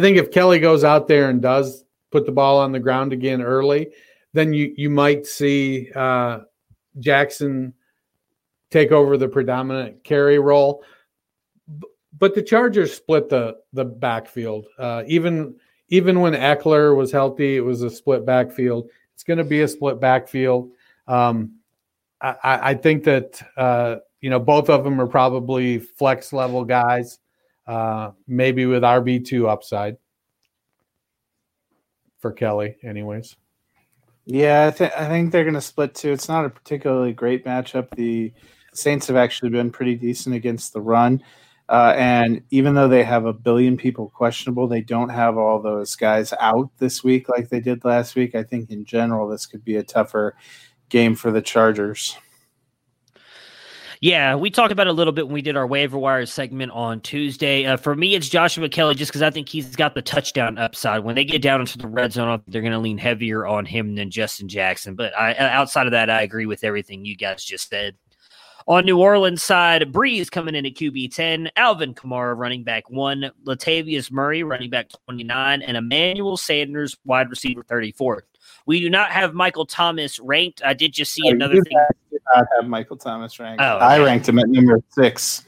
think if Kelly goes out there and does put the ball on the ground again early, then you might see Jackson take over the predominant carry role. But the Chargers split the backfield. Even when Eckler was healthy, it was a split backfield. It's going to be a split backfield. I think that, both of them are probably flex level guys, maybe with RB2 upside for Kelly anyways. Yeah, I think they're going to split too. It's not a particularly great matchup. The Saints have actually been pretty decent against the run. And even though they have a billion people questionable, they don't have all those guys out this week like they did last week. I think in general, this could be a tougher game for the Chargers. Yeah, we talked about it a little bit when we did our waiver wire segment on Tuesday. For me, it's Joshua Kelly just because I think he's got the touchdown upside. When they get down into the red zone, they're going to lean heavier on him than Justin Jackson. But outside of that, I agree with everything you guys just said. On New Orleans side, Breeze coming in at QB 10, Alvin Kamara running back 1, Latavius Murray running back 29, and Emmanuel Sanders wide receiver 34. We do not have Michael Thomas ranked. I did just see another thing. I did not have Michael Thomas ranked. Oh, okay. I ranked him at number 6.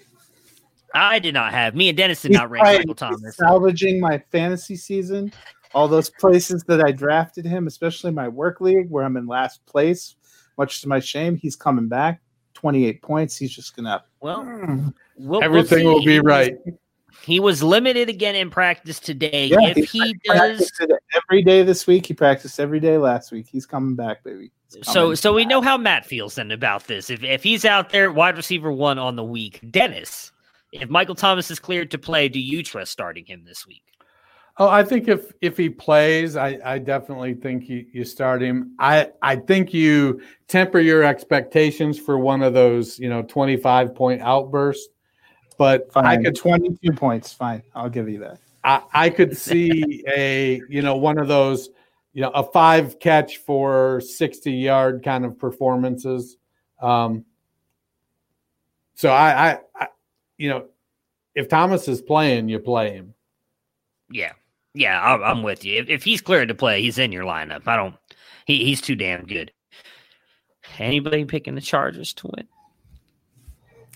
I did not have. Me and Dennis did not rank Michael Thomas. Salvaging my fantasy season, all those places that I drafted him, especially my work league where I'm in last place. Much to my shame, he's coming back. 28 points. He's just gonna. Well, everything will be right. He was limited again in practice today. Yeah, if he does every day this week, he practiced every day last week. He's coming back, baby. So we know how Matt feels then about this. If he's out there, wide receiver 1 on the week, Dennis. If Michael Thomas is cleared to play, do you trust starting him this week? Oh, I think if he plays, I definitely think you start him. I think you temper your expectations for one of those, 25-point outbursts. But fine. 22 points, fine. I'll give you that. I could see one of those, a 5 catch for 60-yard kind of performances. So I if Thomas is playing, you play him. Yeah, I'm with you. If he's cleared to play, he's in your lineup. I don't. He's too damn good. Anybody picking the Chargers to win?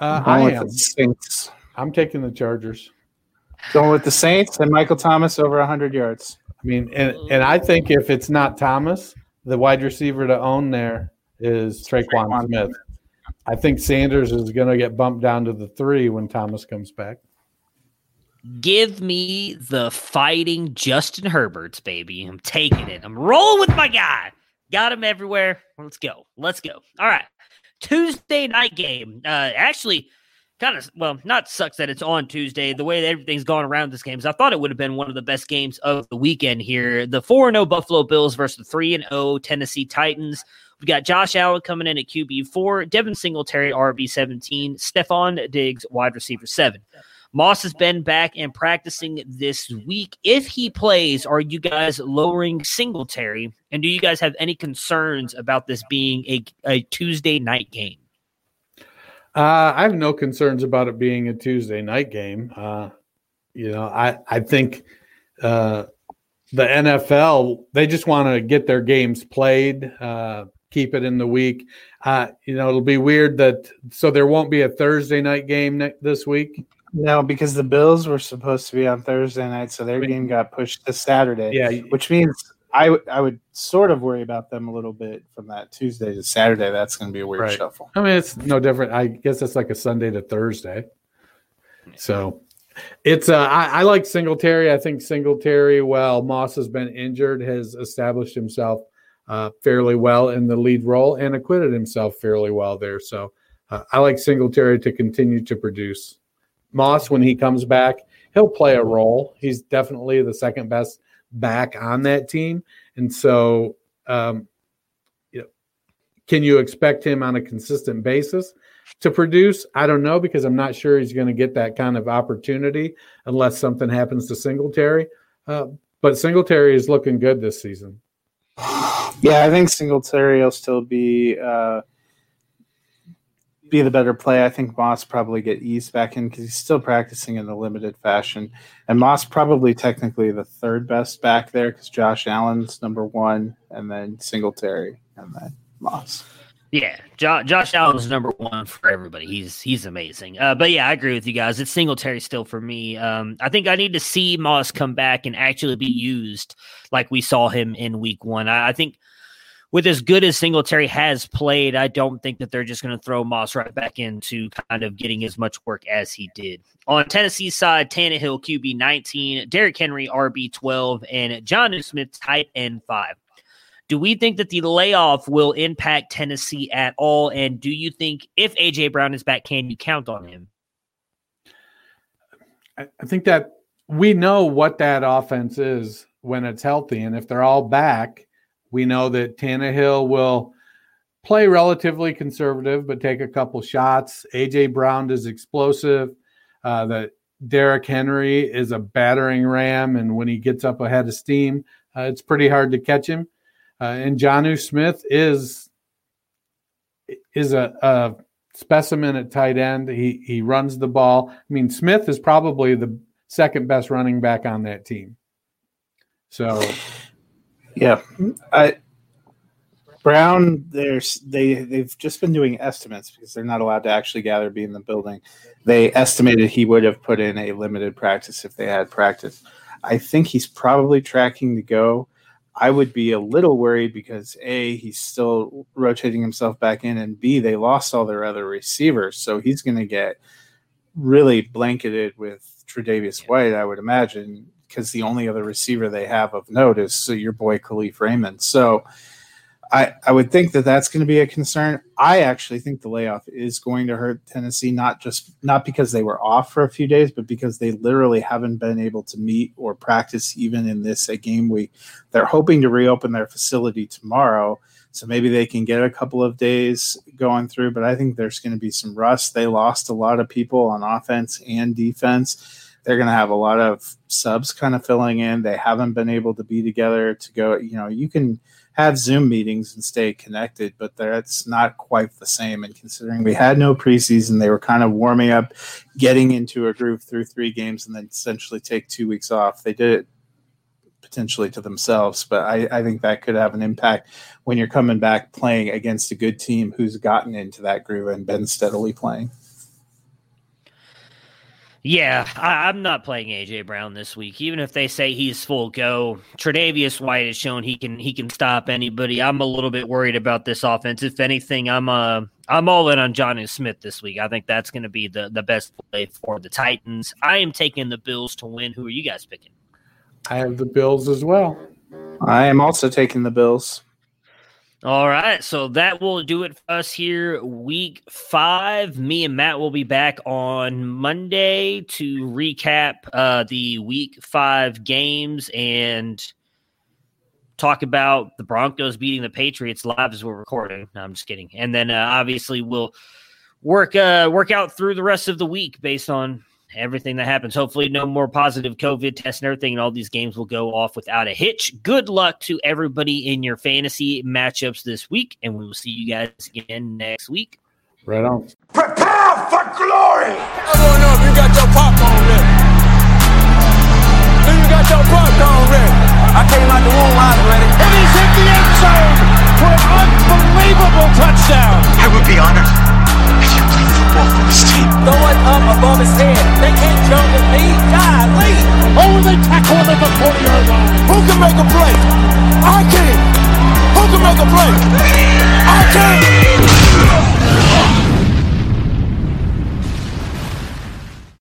I am. Saints. I'm taking the Chargers. Going with the Saints and Michael Thomas over 100 yards. I mean, and I think if it's not Thomas, the wide receiver to own there is Traquan Smith. I think Sanders is going to get bumped down to the 3 when Thomas comes back. Give me the fighting Justin Herberts, baby. I'm taking it. I'm rolling with my guy. Got him everywhere. Let's go. All right. Tuesday night game. Actually, kind of, well, not sucks that it's on Tuesday. The way that everything's gone around this game is I thought it would have been one of the best games of the weekend here. The 4-0 Buffalo Bills versus the 3-0 Tennessee Titans. We got Josh Allen coming in at QB4, Devin Singletary, RB17, Stephon Diggs, wide receiver 7. Moss has been back and practicing this week. If he plays, are you guys lowering Singletary? And do you guys have any concerns about this being a Tuesday night game? I have no concerns about it being a Tuesday night game. I think the NFL, they just want to get their games played, keep it in the week. It'll be weird that – so there won't be a Thursday night game this week? No, because the Bills were supposed to be on Thursday night, so their game got pushed to Saturday. Yeah, which means I would sort of worry about them a little bit from that Tuesday to Saturday. That's going to be a weird shuffle. I mean, it's no different. I guess it's like a Sunday to Thursday. So it's I like Singletary. I think Singletary, while Moss has been injured, has established himself fairly well in the lead role and acquitted himself fairly well there. So I like Singletary to continue to produce. Moss, when he comes back, he'll play a role. He's definitely the second best back on that team. And so can you expect him on a consistent basis to produce? I don't know, because I'm not sure he's going to get that kind of opportunity unless something happens to Singletary. But Singletary is looking good this season. Yeah, I think Singletary will still be the better play. I think Moss probably get eased back in because he's still practicing in a limited fashion. And Moss probably technically the third best back there because Josh Allen's number 1, and then Singletary, and then Moss. Yeah, Josh Allen's number 1 for everybody. He's amazing. But yeah, I agree with you guys. It's Singletary still for me. I think I need to see Moss come back and actually be used like we saw him in week 1. I think with as good as Singletary has played, I don't think that they're just going to throw Moss right back into kind of getting as much work as he did. On Tennessee's side, Tannehill, QB 19, Derrick Henry, RB 12, and Jonnu Smith, tight end 5. Do we think that the layoff will impact Tennessee at all? And do you think if A.J. Brown is back, can you count on him? I think that we know what that offense is when it's healthy. And if they're all back, we know that Tannehill will play relatively conservative, but take a couple shots. A.J. Brown is explosive. That Derrick Henry is a battering ram. And when he gets up ahead of steam, it's pretty hard to catch him. And Jonnu Smith is a specimen at tight end. He runs the ball. I mean, Smith is probably the second best running back on that team. So, yeah, Brown. They've just been doing estimates because they're not allowed to actually gather, be in the building. They estimated he would have put in a limited practice if they had practice. I think he's probably tracking to go. I would be a little worried because A, he's still rotating himself back in, and B, they lost all their other receivers. So he's going to get really blanketed with Tre'Davious White, I would imagine, because the only other receiver they have of note is your boy Khalif Raymond. So I would think that that's going to be a concern. I actually think the layoff is going to hurt Tennessee, not because they were off for a few days, but because they literally haven't been able to meet or practice even in this game week. They're hoping to reopen their facility tomorrow, so maybe they can get a couple of days going through, but I think there's going to be some rust. They lost a lot of people on offense and defense. They're going to have a lot of subs kind of filling in. They haven't been able to be together to go. You can have Zoom meetings and stay connected, but that's not quite the same. And considering we had no preseason, they were kind of warming up, getting into a groove through 3 games, and then essentially take 2 weeks off. They did it potentially to themselves, but I think that could have an impact when you're coming back playing against a good team who's gotten into that groove and been steadily playing. Yeah, I'm not playing A.J. Brown this week. Even if they say he's full go, Tre'Davious White has shown he can stop anybody. I'm a little bit worried about this offense. If anything, I'm all in on Jonnu Smith this week. I think that's going to be the best play for the Titans. I am taking the Bills to win. Who are you guys picking? I have the Bills as well. I am also taking the Bills. All right, so that will do it for us here, week 5. Me and Matt will be back on Monday to recap the week 5 games and talk about the Broncos beating the Patriots live as we're recording. No, I'm just kidding. And then obviously we'll work out through the rest of the week based on everything that happens. Hopefully no more positive COVID tests and everything, and all these games will go off without a hitch. Good luck to everybody in your fantasy matchups this week, and we will see you guys again next week. Right on. Prepare for glory! I don't know if you got your popcorn ready. If you got your popcorn ready. I came out the womb, I was ready. And he's hit the end zone for an unbelievable touchdown. I would be honored. Throw it up above his head. They can't jump with me. God, Lee. Only tackle him at the 40-yard line. Who can make a play? I can. Who can make a play? I can.